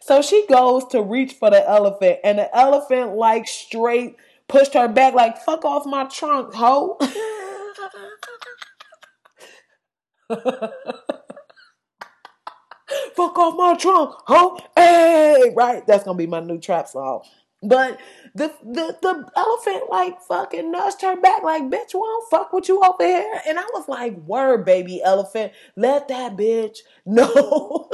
So she goes to reach for the elephant and the elephant like straight pushed her back like, fuck off my trunk, hoe. Fuck off my trunk, ho! Hey, right? That's gonna be my new trap song. But the the the elephant like fucking nudged her back, like bitch, won't fuck with you over here. And I was like, word, baby elephant, let that bitch know.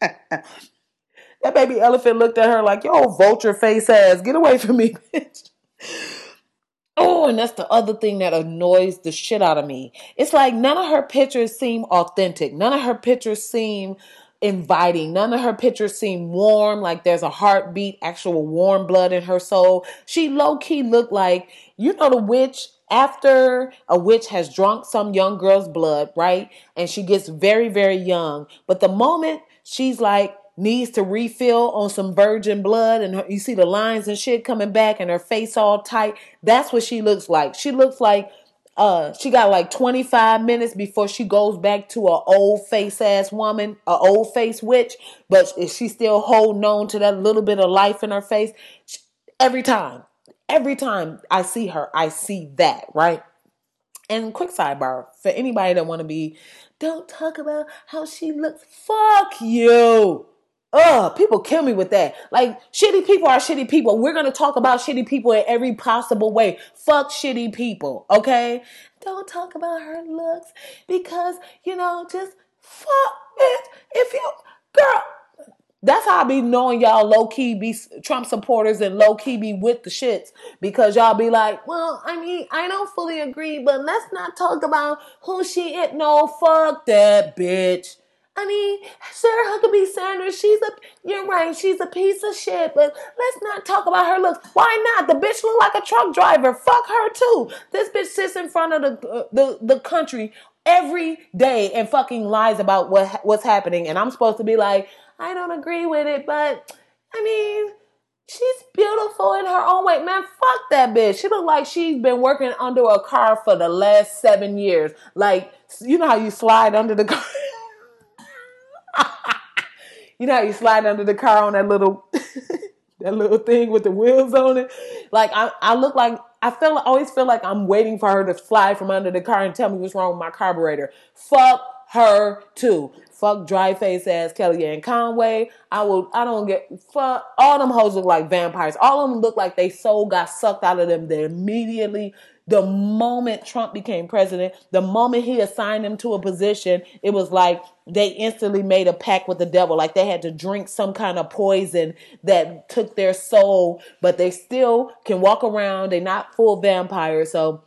That baby elephant looked at her like, yo, vulture face ass, get away from me, bitch. Oh, and that's the other thing that annoys the shit out of me. It's like none of her pictures seem authentic. None of her pictures seem inviting. None of her pictures seem warm, like there's a heartbeat, actual warm blood in her soul. She low-key looked like, you know, the witch, after a witch has drunk some young girl's blood, right? And she gets very, very young. But the moment she's like, needs to refill on some virgin blood and her, you see the lines and shit coming back and her face all tight. That's what she looks like. She looks like uh, she got like twenty-five minutes before she goes back to an old face ass woman, an old face witch, but she's still holding on to that little bit of life in her face. She, every time, every time I see her, I see that, right? And quick sidebar, for anybody that want to be, don't talk about how she looks. Fuck you. Ugh, people kill me with that. Like, shitty people are shitty people. We're going to talk about shitty people in every possible way. Fuck shitty people, okay? Don't talk about her looks because, you know, just fuck, bitch. If you, girl, that's how I be knowing y'all low-key be Trump supporters and low-key be with the shits because y'all be like, well, I mean, I don't fully agree, but let's not talk about who she is. No, fuck that, bitch. I mean, Sarah Huckabee Sanders, she's a, you're right, she's a piece of shit, but let's not talk about her looks. Why not? The bitch look like a truck driver. Fuck her too. This bitch sits in front of the uh, the, the country every day and fucking lies about what what's happening. And I'm supposed to be like, I don't agree with it, but I mean, she's beautiful in her own way. Man, fuck that bitch. She look like she's been working under a car for the last seven years. Like, you know how you slide under the car? You know how you slide under the car on that little that little thing with the wheels on it? Like, I, I look like, I feel always feel like I'm waiting for her to slide from under the car and tell me what's wrong with my carburetor. Fuck her, too. Fuck dry face ass Kellyanne Conway. I will, I don't get, fuck, all them hoes look like vampires. All of them look like they soul got sucked out of them. They immediately, the moment Trump became president, the moment he assigned them to a position, it was like they instantly made a pact with the devil. Like they had to drink some kind of poison that took their soul, but they still can walk around. They're not full vampires, so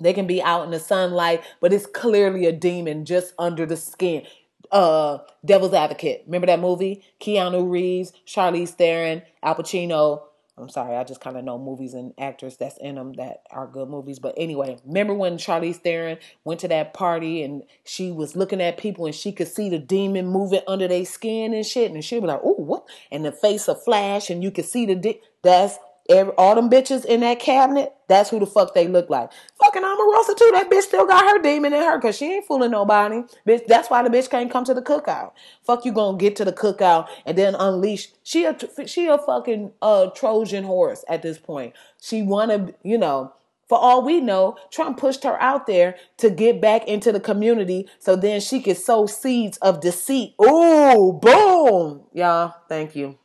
they can be out in the sunlight, but it's clearly a demon just under the skin. Uh, Devil's Advocate. Remember that movie? Keanu Reeves, Charlize Theron, Al Pacino, I'm sorry, I just kind of know movies and actors that's in them that are good movies. But anyway, remember when Charlize Theron went to that party and she was looking at people and she could see the demon moving under their skin and shit, and she'd be like, "Ooh, what?" And the face of Flash, and you could see the dick. That's every, all them bitches in that cabinet. That's who the fuck they look like. Fucking Omarosa too. That bitch still got her demon in her because she ain't fooling nobody. Bitch, that's why the bitch can't come to the cookout. Fuck you gonna get to the cookout and then unleash. She a she a fucking uh, Trojan horse at this point. She wanna, you know, for all we know, Trump pushed her out there to get back into the community so then she could sow seeds of deceit. Ooh, boom, y'all. Thank you.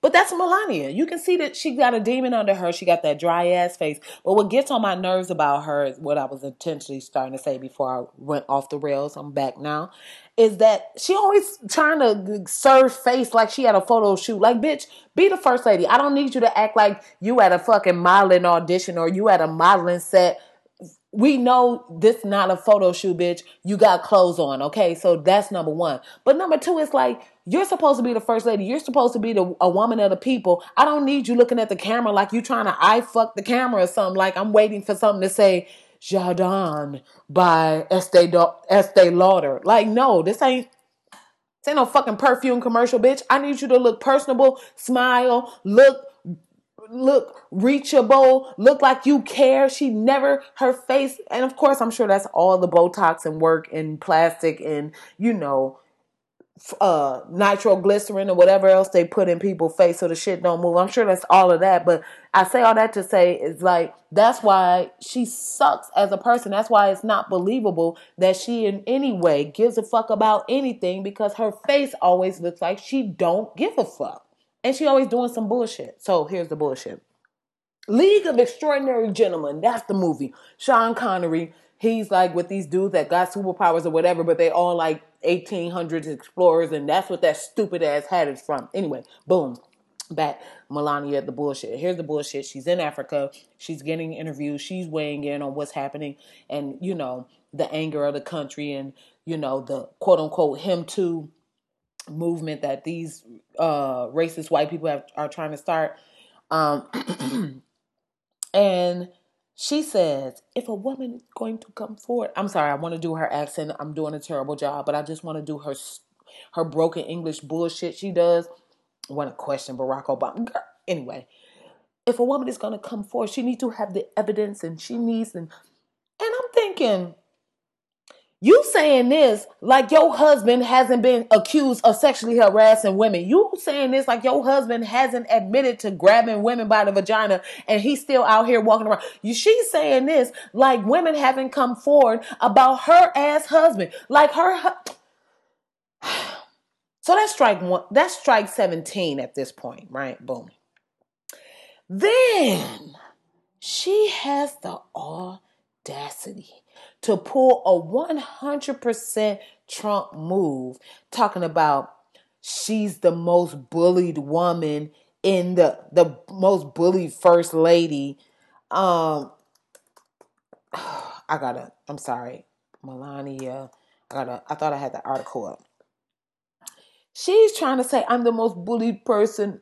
But that's Melania. You can see that she got a demon under her. She got that dry ass face. But what gets on my nerves about her is what I was intentionally starting to say before I went off the rails. I'm back now. Is that she always trying to serve face like she had a photo shoot. Like, bitch, be the first lady. I don't need you to act like you at a fucking modeling audition or you at a modeling set. We know this not a photo shoot, bitch. You got clothes on, okay? So that's number one. But number two, it's like, you're supposed to be the first lady. You're supposed to be the, a woman of the people. I don't need you looking at the camera like you trying to eye fuck the camera or something. Like I'm waiting for something to say, Jardin by Estee, Estee Lauder. Like, no, this ain't, this ain't no fucking perfume commercial, bitch. I need you to look personable, smile, look Look reachable, look like you care. She never, her face, and of course, I'm sure that's all the Botox and work and plastic and, you know, uh, nitroglycerin or whatever else they put in people's face so the shit don't move. I'm sure that's all of that, but I say all that to say is like, that's why she sucks as a person. That's why it's not believable that she in any way gives a fuck about anything because her face always looks like she don't give a fuck. And she always doing some bullshit. So here's the bullshit. League of Extraordinary Gentlemen. That's the movie. Sean Connery. He's like with these dudes that got superpowers or whatever, but they all like eighteen hundreds explorers. And that's what that stupid ass hat is from. Anyway, boom. Back Melania, the bullshit. Here's the bullshit. She's in Africa. She's getting interviewed. She's weighing in on what's happening. And, you know, the anger of the country and, you know, the quote unquote him too movement that these uh, racist white people have, are trying to start. Um, and she says, if a woman is going to come forward, I'm sorry, I want to do her accent. I'm doing a terrible job, but I just want to do her her broken English bullshit she does. I want to question Barack Obama. Girl. Anyway, if a woman is going to come forward, she needs to have the evidence and she needs, and, and I'm thinking, you saying this like your husband hasn't been accused of sexually harassing women. You saying this like your husband hasn't admitted to grabbing women by the vagina and he's still out here walking around. You, she's saying this like women haven't come forward about her ass husband. Like her. Hu- so that's strike one. That's strike seventeen at this point, right? Boom. Then she has the audacity to pull a one hundred percent Trump move, talking about she's the most bullied woman in the, the most bullied first lady. Um, I gotta, I'm sorry, Melania. I gotta, I thought I had the article up. She's trying to say, I'm the most bullied person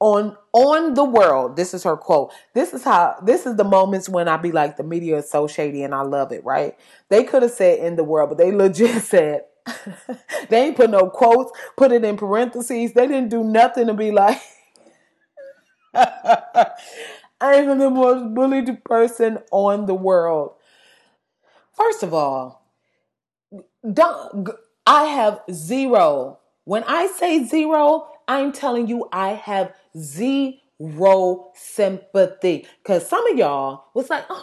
on on the world. This is her quote. This is how, this is the moments when I be like, the media is so shady and I love it, right? They could have said in the world, but they legit said, they ain't put no quotes, put it in parentheses. They didn't do nothing to be like, I'm the most bullied person on the world. First of all, don't, I have zero. When I say zero, I'm telling you I have zero sympathy. Because some of y'all was like, oh,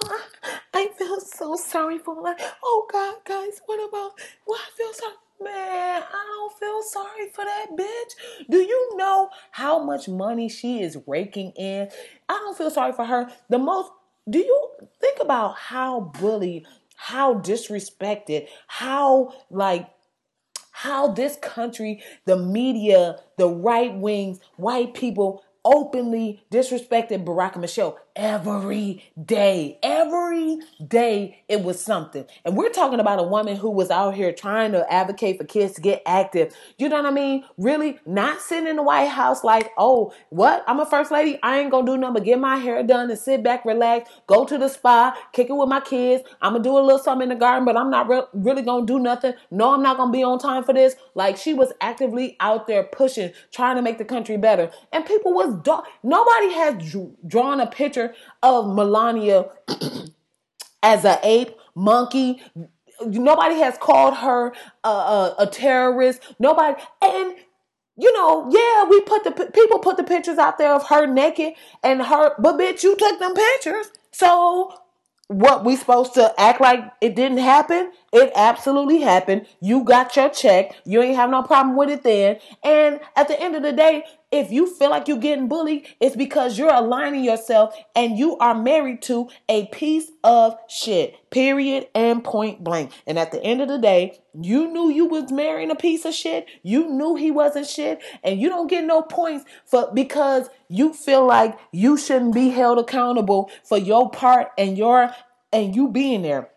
I feel so sorry for like, oh God, guys, what about, well, I feel sorry. Man, I don't feel sorry for that bitch. Do you know how much money she is raking in? I don't feel sorry for her. The most, do you think about how bullied, how disrespected, how like, how this country, the media, the right wings, white people openly disrespected Barack and Michelle. every day. Every day it was something. And we're talking about a woman who was out here trying to advocate for kids to get active. You know what I mean? Really not sitting in the White House like, oh, what? I'm a first lady. I ain't going to do nothing but get my hair done and sit back, relax, go to the spa, kick it with my kids. I'm going to do a little something in the garden, but I'm not re- really going to do nothing. No, I'm not going to be on time for this. Like, she was actively out there pushing, trying to make the country better. And people was dog. Nobody has d- drawn a picture of Melania as an ape, monkey. Nobody has called her a, a, a terrorist. Nobody. And, you know, yeah, we put the people put the pictures out there of her naked and her. But bitch, you took them pictures. So what, we supposed to act like it didn't happen? It absolutely happened. You got your check. You ain't have no problem with it then. And at the end of the day, if you feel like you're getting bullied, it's because you're aligning yourself and you are married to a piece of shit, period and point blank. And at the end of the day, you knew you was marrying a piece of shit. You knew he wasn't shit. And you don't get no points for because you feel like you shouldn't be held accountable for your part and your and you being there.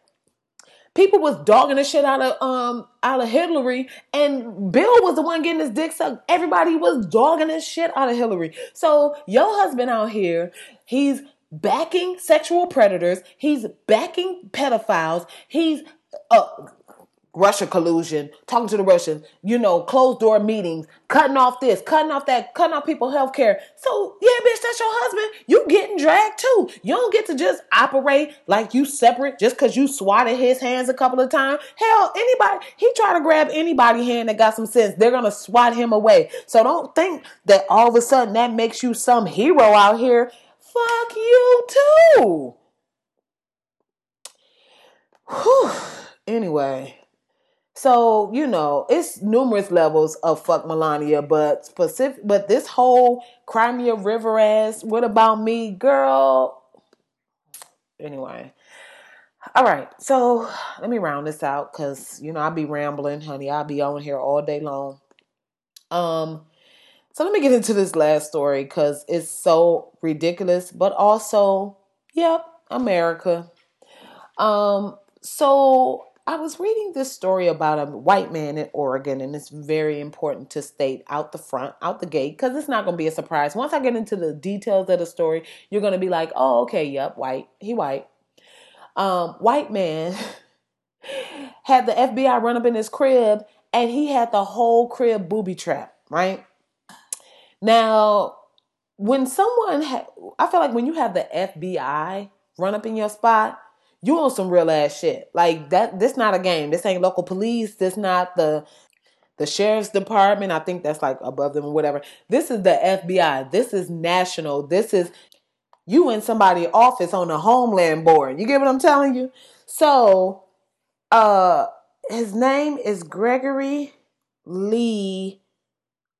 People was dogging the shit out of um out of Hillary, and Bill was the one getting his dick sucked. Everybody was dogging the shit out of Hillary. So your husband out here, he's backing sexual predators, he's backing pedophiles, he's uh Russia collusion, talking to the Russians, you know, closed door meetings, cutting off this, cutting off that, cutting off people's health care. So, yeah, bitch, that's your husband. You getting dragged too. You don't get to just operate like you separate just because you swatted his hands a couple of times. Hell, anybody, he try to grab anybody's hand that got some sense. They're going to swat him away. So don't think that all of a sudden that makes you some hero out here. Fuck you too. Whew. Anyway. So, you know, it's numerous levels of fuck Melania, but specific, but this whole cry me a river ass, what about me, girl? Anyway. All right. So let me round this out because, you know, I'll be rambling, honey. I'll be on here all day long. Um, so let me get into this last story because it's so ridiculous, but also, yep, America. Um, so... I was reading this story about a white man in Oregon, and it's very important to state out the front, out the gate, because it's not going to be a surprise. Once I get into the details of the story, you're going to be like, oh, okay, yep, white. He white. Um, white man had the F B I run up in his crib, and he had the whole crib booby trap, right? Now, when someone, ha- I feel like when you have the F B I run up in your spot, you on some real ass shit. Like that, this not a game. This ain't local police. This not the the sheriff's department. I think that's like above them or whatever. This is the F B I. This is national. This is you in somebody's office on the Homeland Board. You get what I'm telling you? So uh his name is Gregory Lee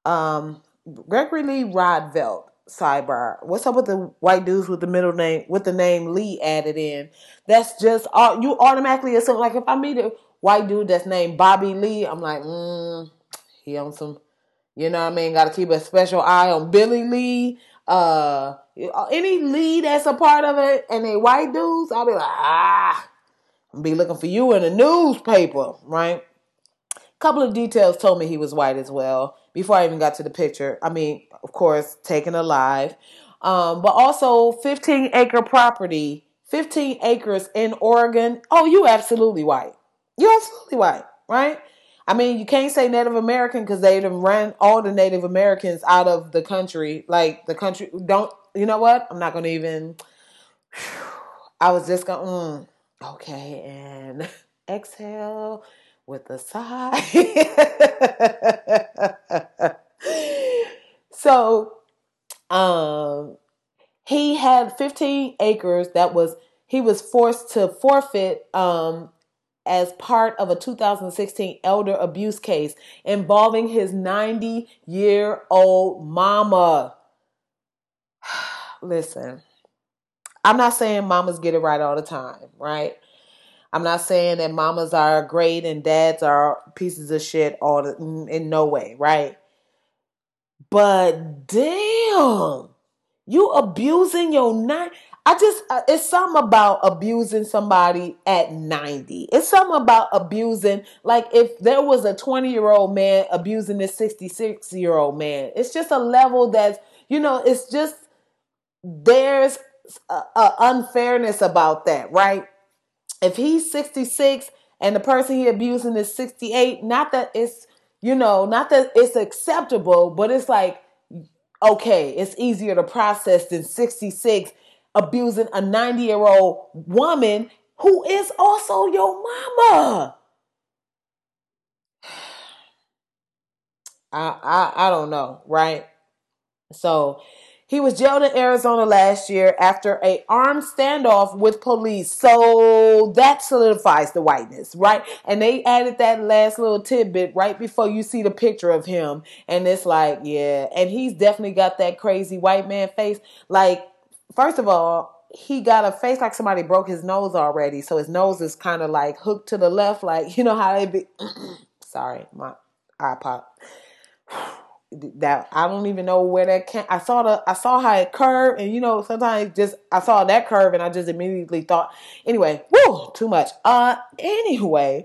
um Gregory Lee Rodvelt. Sidebar. What's up with the white dudes with the middle name, with the name Lee added in? That's just, you automatically assume, like if I meet a white dude that's named Bobby Lee, I'm like, mm, he on some, you know what I mean? Got to keep a special eye on Billy Lee. Uh, any Lee that's a part of it and they white dudes, I'll be like, ah, I'll be looking for you in the newspaper, right? Couple of details told me he was white as well before I even got to the picture. I mean, of course, taken alive, um, but also fifteen acre property, fifteen acres in Oregon. Oh, you absolutely white. You absolutely white, right? I mean, you can't say Native American because they done ran all the Native Americans out of the country. Like the country, don't, you know what? I'm not going to even, I was just going, mm, okay, and exhale with a sigh. So, um, he had fifteen acres that was, he was forced to forfeit, um, as part of a two thousand sixteen elder abuse case involving his ninety year old mama. Listen, I'm not saying mamas get it right all the time, right? I'm not saying that mamas are great and dads are pieces of shit all the, in no way, right? But damn, you abusing your nine. I just, uh, it's something about abusing somebody at ninety. It's something about abusing, like if there was a twenty-year-old man abusing this sixty-six-year-old man, it's just a level that's, you know, it's just, there's a, a unfairness about that, right? If he's sixty-six and the person he abusing is sixty-eight, not that it's, you know, not that it's acceptable, but it's like, okay, it's easier to process than sixty-six abusing a ninety-year-old woman who is also your mama. I, I I don't know, right? So he was jailed in Arizona last year after an armed standoff with police. So that solidifies the whiteness, right? And they added that last little tidbit right before you see the picture of him. And it's like, yeah. And he's definitely got that crazy white man face. Like, first of all, he got a face like somebody broke his nose already. So his nose is kind of like hooked to the left. Like, you know how they be. Sorry, my iPod. That I don't even know where that came. I saw the I saw how it curved, and you know sometimes just I saw that curve and I just immediately thought. Anyway, woo, too much. Uh, anyway,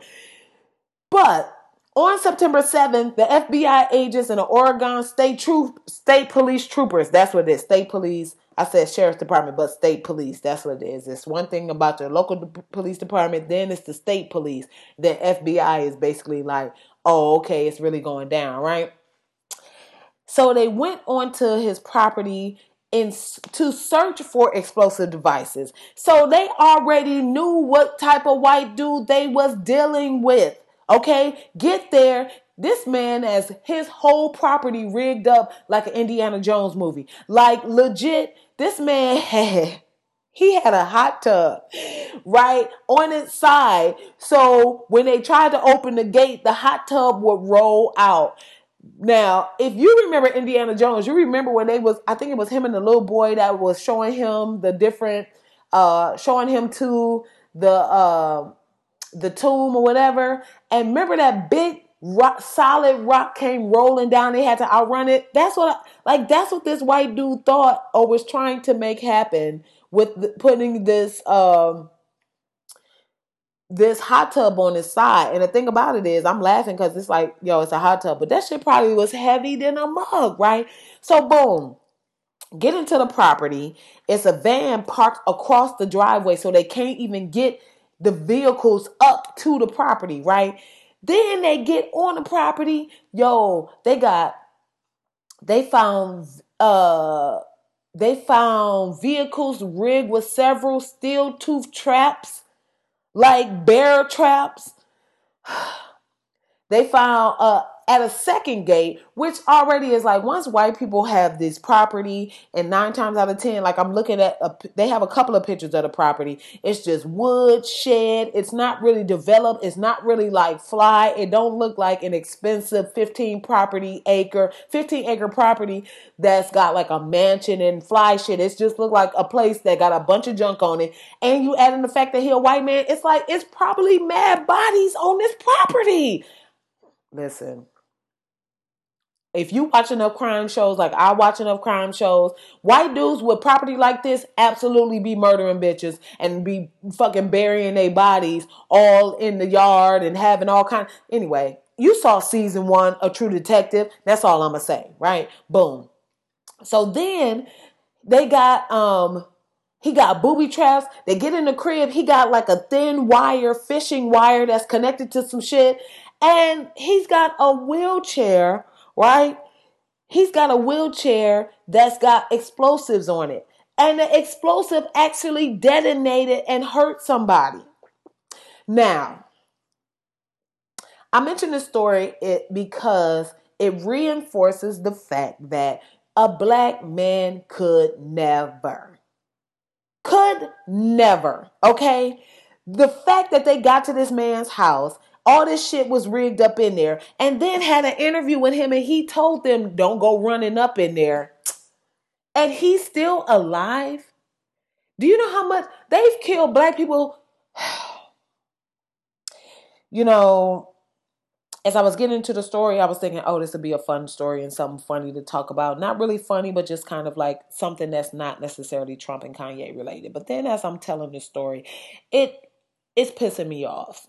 but on September seventh, the F B I agents and the Oregon State Troop, State Police troopers. That's what it is. State Police. I said Sheriff's Department, but State Police. That's what it is. It's one thing about your local de- police department, then it's the State Police. The F B I is basically like, oh, okay, it's really going down, right? So they went onto his property in, to search for explosive devices. So they already knew what type of white dude they was dealing with. Okay, get there. This man has his whole property rigged up like an Indiana Jones movie. Like legit, this man had, he had a hot tub, right, on its side. So when they tried to open the gate, the hot tub would roll out. Now, if you remember Indiana Jones, you remember when they was, I think it was him and the little boy that was showing him the different, uh, showing him to the, uh, the tomb or whatever. And remember that big rock, solid rock came rolling down. They had to outrun it. That's what, I, like, that's what this white dude thought or was trying to make happen with the, putting this, um, this hot tub on its side. And the thing about it is, I'm laughing because it's like, yo, it's a hot tub, but that shit probably was heavy than a mug, right? So boom, get into the property. It's a van parked across the driveway, so they can't even get the vehicles up to the property, right? Then they get on the property. Yo, they got, they found, uh, they found vehicles rigged with several steel tooth traps, like bear traps. They found uh, at a second gate, which already is like, once white people have this property, and nine times out of ten, like I'm looking at, a, they have a couple of pictures of the property. It's just wood shed. It's not really developed. It's not really like fly. It don't look like an expensive fifteen property acre, fifteen acre property that's got like a mansion and fly shit. It's just look like a place that got a bunch of junk on it. And you add in the fact that he a white man, it's like, it's probably mad bodies on this property. Listen. If you watch enough crime shows, like I watch enough crime shows, white dudes with property like this absolutely be murdering bitches and be fucking burying their bodies all in the yard and having all kind. Anyway, you saw season one of True Detective. That's all I'm going to say, right? Boom. So then they got, um, he got booby traps. They get in the crib. He got like a thin wire, fishing wire that's connected to some shit. And he's got a wheelchair. Right? He's got a wheelchair that's got explosives on it. And the explosive actually detonated and hurt somebody. Now, I mentioned this story it because it reinforces the fact that a black man could never, could never, okay? The fact that they got to this man's house, all this shit was rigged up in there, and then had an interview with him, and he told them, don't go running up in there. And he's still alive. Do you know how much they've killed black people? You know, as I was getting into the story, I was thinking, oh, this would be a fun story and something funny to talk about. Not really funny, but just kind of like something that's not necessarily Trump and Kanye related. But then as I'm telling this story, it it's pissing me off.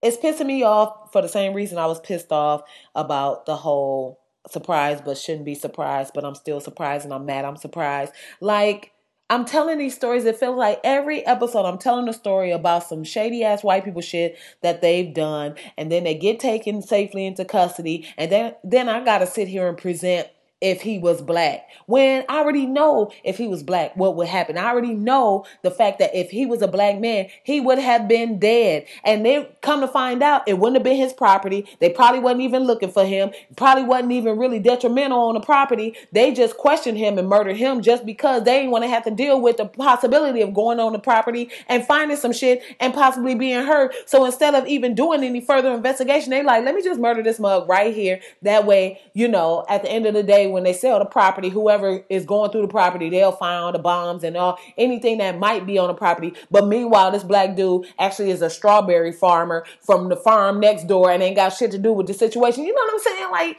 It's pissing me off for the same reason I was pissed off about the whole surprised but shouldn't be surprised, but I'm still surprised and I'm mad I'm surprised. Like, I'm telling these stories, it feels like every episode I'm telling a story about some shady ass white people shit that they've done, and then they get taken safely into custody, and then then I gotta sit here and present if he was black. When I already know if he was black, what would happen. I already know the fact that if he was a black man, he would have been dead. And they come to find out it wouldn't have been his property. They probably wasn't even looking for him. Probably wasn't even really detrimental on the property. They just questioned him and murdered him just because they didn't want to have to deal with the possibility of going on the property and finding some shit and possibly being hurt. So instead of even doing any further investigation, they like, let me just murder this mug right here. That way, you know, at the end of the day, when they sell the property, whoever is going through the property, they'll find all the bombs and all anything that might be on the property. But meanwhile, this black dude actually is a strawberry farmer from the farm next door and ain't got shit to do with the situation. You know what I'm saying?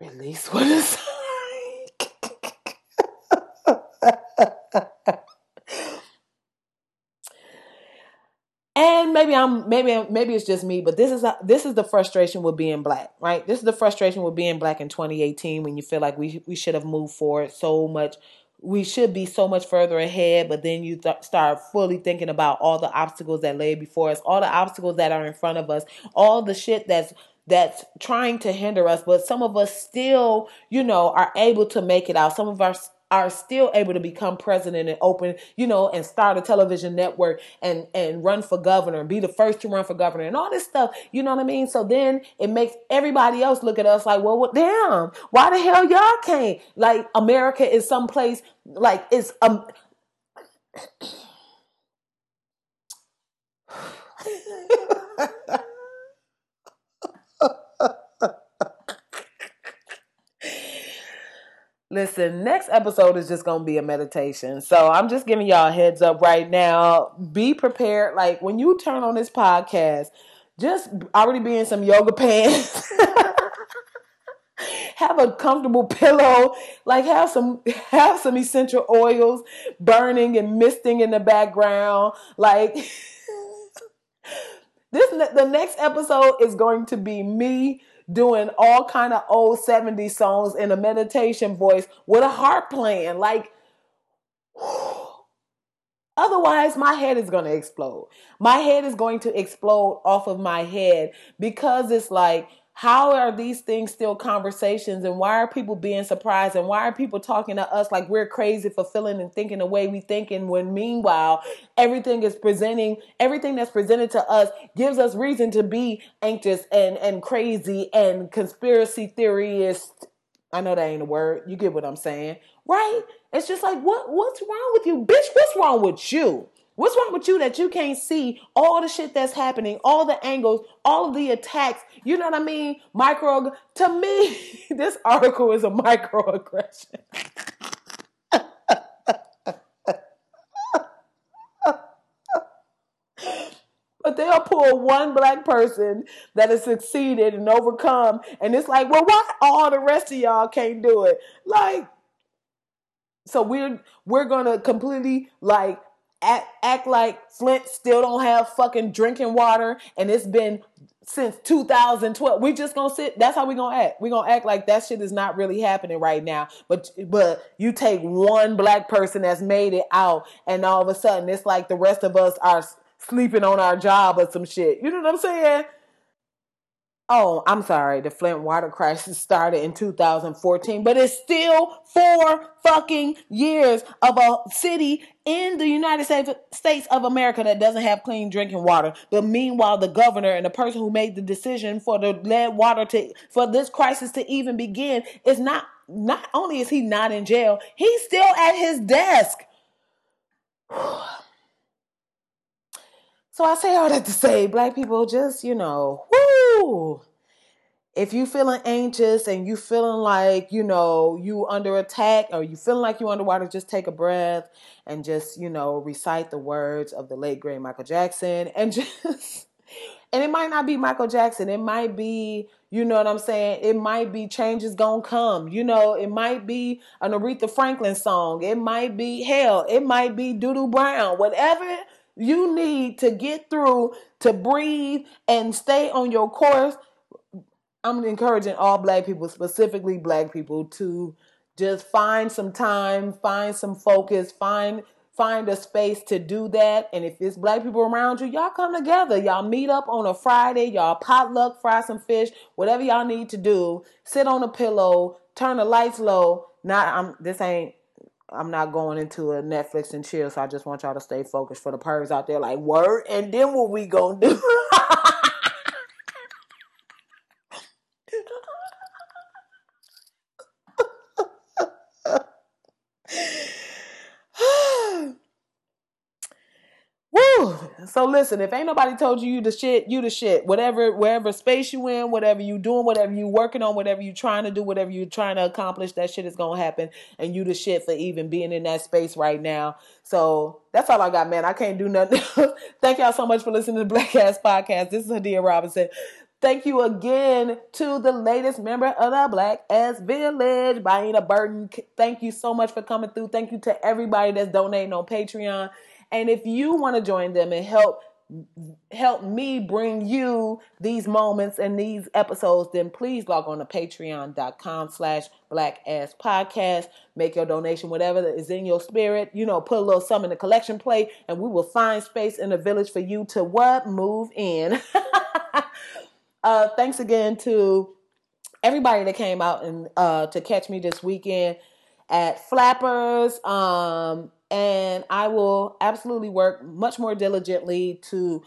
Like, release what it's like. And maybe I'm, maybe, maybe it's just me, but this is, a, this is the frustration with being black, right? This is the frustration with being black in twenty eighteen, when you feel like we, we should have moved forward so much. We should be so much further ahead, but then you th- start fully thinking about all the obstacles that lay before us, all the obstacles that are in front of us, all the shit that's, that's trying to hinder us. But some of us still, you know, are able to make it out. Some of our are still able to become president and open, you know, and start a television network and, and run for governor and be the first to run for governor and all this stuff. You know what I mean? So then it makes everybody else look at us like, well, what, damn, why the hell y'all can't? Like, America is someplace, like, it's... Um, Listen, next episode is just going to be a meditation. So I'm just giving y'all a heads up right now. Be prepared. Like, when you turn on this podcast, just already be in some yoga pants. Have a comfortable pillow. Like, have some have some essential oils burning and misting in the background. Like, this the next episode is going to be me doing all kind of old seventies songs in a meditation voice with a harp playing. Like, otherwise my head is going to explode. My head is going to explode off of my head, because it's like, how are these things still conversations, and why are people being surprised, and why are people talking to us like we're crazy for feeling and thinking the way we thinking, when meanwhile everything is presenting, everything that's presented to us gives us reason to be anxious and, and crazy and conspiracy theorist. I know that ain't a word. You get what I'm saying, right? It's just like, what what's wrong with you, bitch? What's wrong with you? What's wrong with you that you can't see all the shit that's happening, all the angles, all of the attacks? You know what I mean? Micro, to me, this article is a microaggression. But they'll pull one black person that has succeeded and overcome, and it's like, well, why all the rest of y'all can't do it? Like, so we're we're gonna completely like. Act, act like Flint still don't have fucking drinking water, and it's been since two thousand twelve. We just gonna sit. That's how we gonna act. We gonna act like that shit is not really happening right now. But but you take one black person that's made it out, and all of a sudden it's like the rest of us are sleeping on our job or some shit. You know what I'm saying? Oh, I'm sorry. The Flint water crisis started in two thousand fourteen, but it's still four fucking years of a city in the United States of America that doesn't have clean drinking water. But meanwhile, the governor and the person who made the decision for the lead water to, for this crisis to even begin is not, not only is he not in jail, he's still at his desk. So I say all that to say, black people, just, you know, woo, if you feeling anxious and you feeling like, you know, you under attack or you feeling like you underwater, just take a breath and just, you know, recite the words of the late, great Michael Jackson. And just, and it might not be Michael Jackson. It might be, you know what I'm saying? It might be Change Is Gonna Come. You know, it might be an Aretha Franklin song. It might be, hell, it might be Doodoo Brown, whatever you need to get through, to breathe and stay on your course. I'm encouraging all black people, specifically black people, to just find some time, find some focus, find find a space to do that. And if it's black people around you, y'all come together. Y'all meet up on a Friday. Y'all potluck, fry some fish, whatever y'all need to do. Sit on a pillow, turn the lights low. Not, I'm. This ain't. I'm not going into a Netflix and chill. So I just want y'all to stay focused for the pervs out there. Like, word, and then what we gonna do? So listen, if ain't nobody told you you the shit, you the shit. Whatever, wherever space you in, whatever you doing, whatever you working on, whatever you trying to do, whatever you trying to accomplish, that shit is gonna happen. And you the shit for even being in that space right now. So that's all I got, man. I can't do nothing. Thank y'all so much for listening to the Black Ass Podcast. This is Hadiyah Robinson. Thank you again to the latest member of the Black Ass Village, Bayina Burton. Thank you so much for coming through. Thank you to everybody that's donating on Patreon. And if you want to join them and help help me bring you these moments and these episodes, then please log on to patreon.com slash black ass podcast. Make your donation, whatever is in your spirit. You know, put a little sum in the collection plate and we will find space in the village for you to what? Move in. uh, thanks again to everybody that came out and uh, to catch me this weekend at Flappers. Um... And I will absolutely work much more diligently to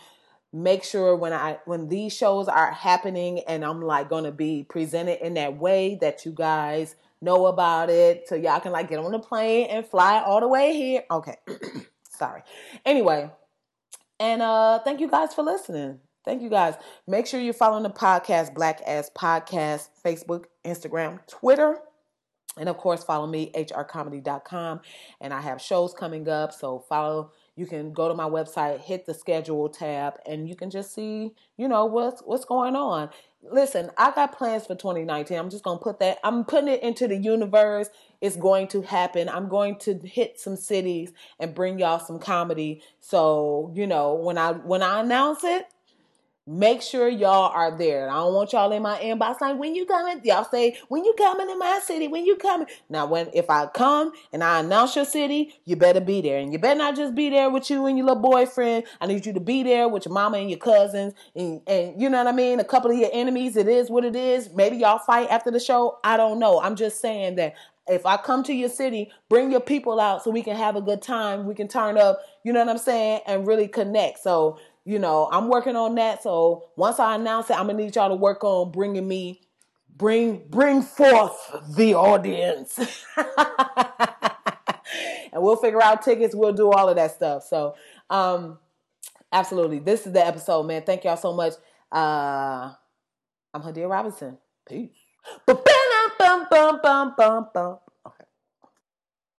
make sure when I when these shows are happening and I'm like going to be presented in that way that you guys know about it. So y'all can like get on the plane and fly all the way here. Okay. Sorry. Anyway. And uh, thank you guys for listening. Thank you guys. Make sure you're following the podcast, Black Ass Podcast, Facebook, Instagram, Twitter. And of course, follow me, h r comedy dot com. And I have shows coming up. So follow, you can go to my website, hit the schedule tab, and you can just see, you know, what's what's going on. Listen, I got plans for twenty nineteen. I'm just going to put that, I'm putting it into the universe. It's going to happen. I'm going to hit some cities and bring y'all some comedy. So, you know, when I when I announce it, make sure y'all are there. I don't want y'all in my inbox like, when you coming? Y'all say, when you coming in my city? When you coming? Now, when if I come and I announce your city, you better be there. And you better not just be there with you and your little boyfriend. I need you to be there with your mama and your cousins. And, and you know what I mean? A couple of your enemies. It is what it is. Maybe y'all fight after the show. I don't know. I'm just saying that if I come to your city, bring your people out so we can have a good time. We can turn up, you know what I'm saying, and really connect. So, you know, I'm working on that. So once I announce it, I'm going to need y'all to work on bringing me, bring, bring forth the audience. And we'll figure out tickets. We'll do all of that stuff. So, um, absolutely. This is the episode, man. Thank y'all so much. Uh, I'm Hadiyah Robinson. Peace.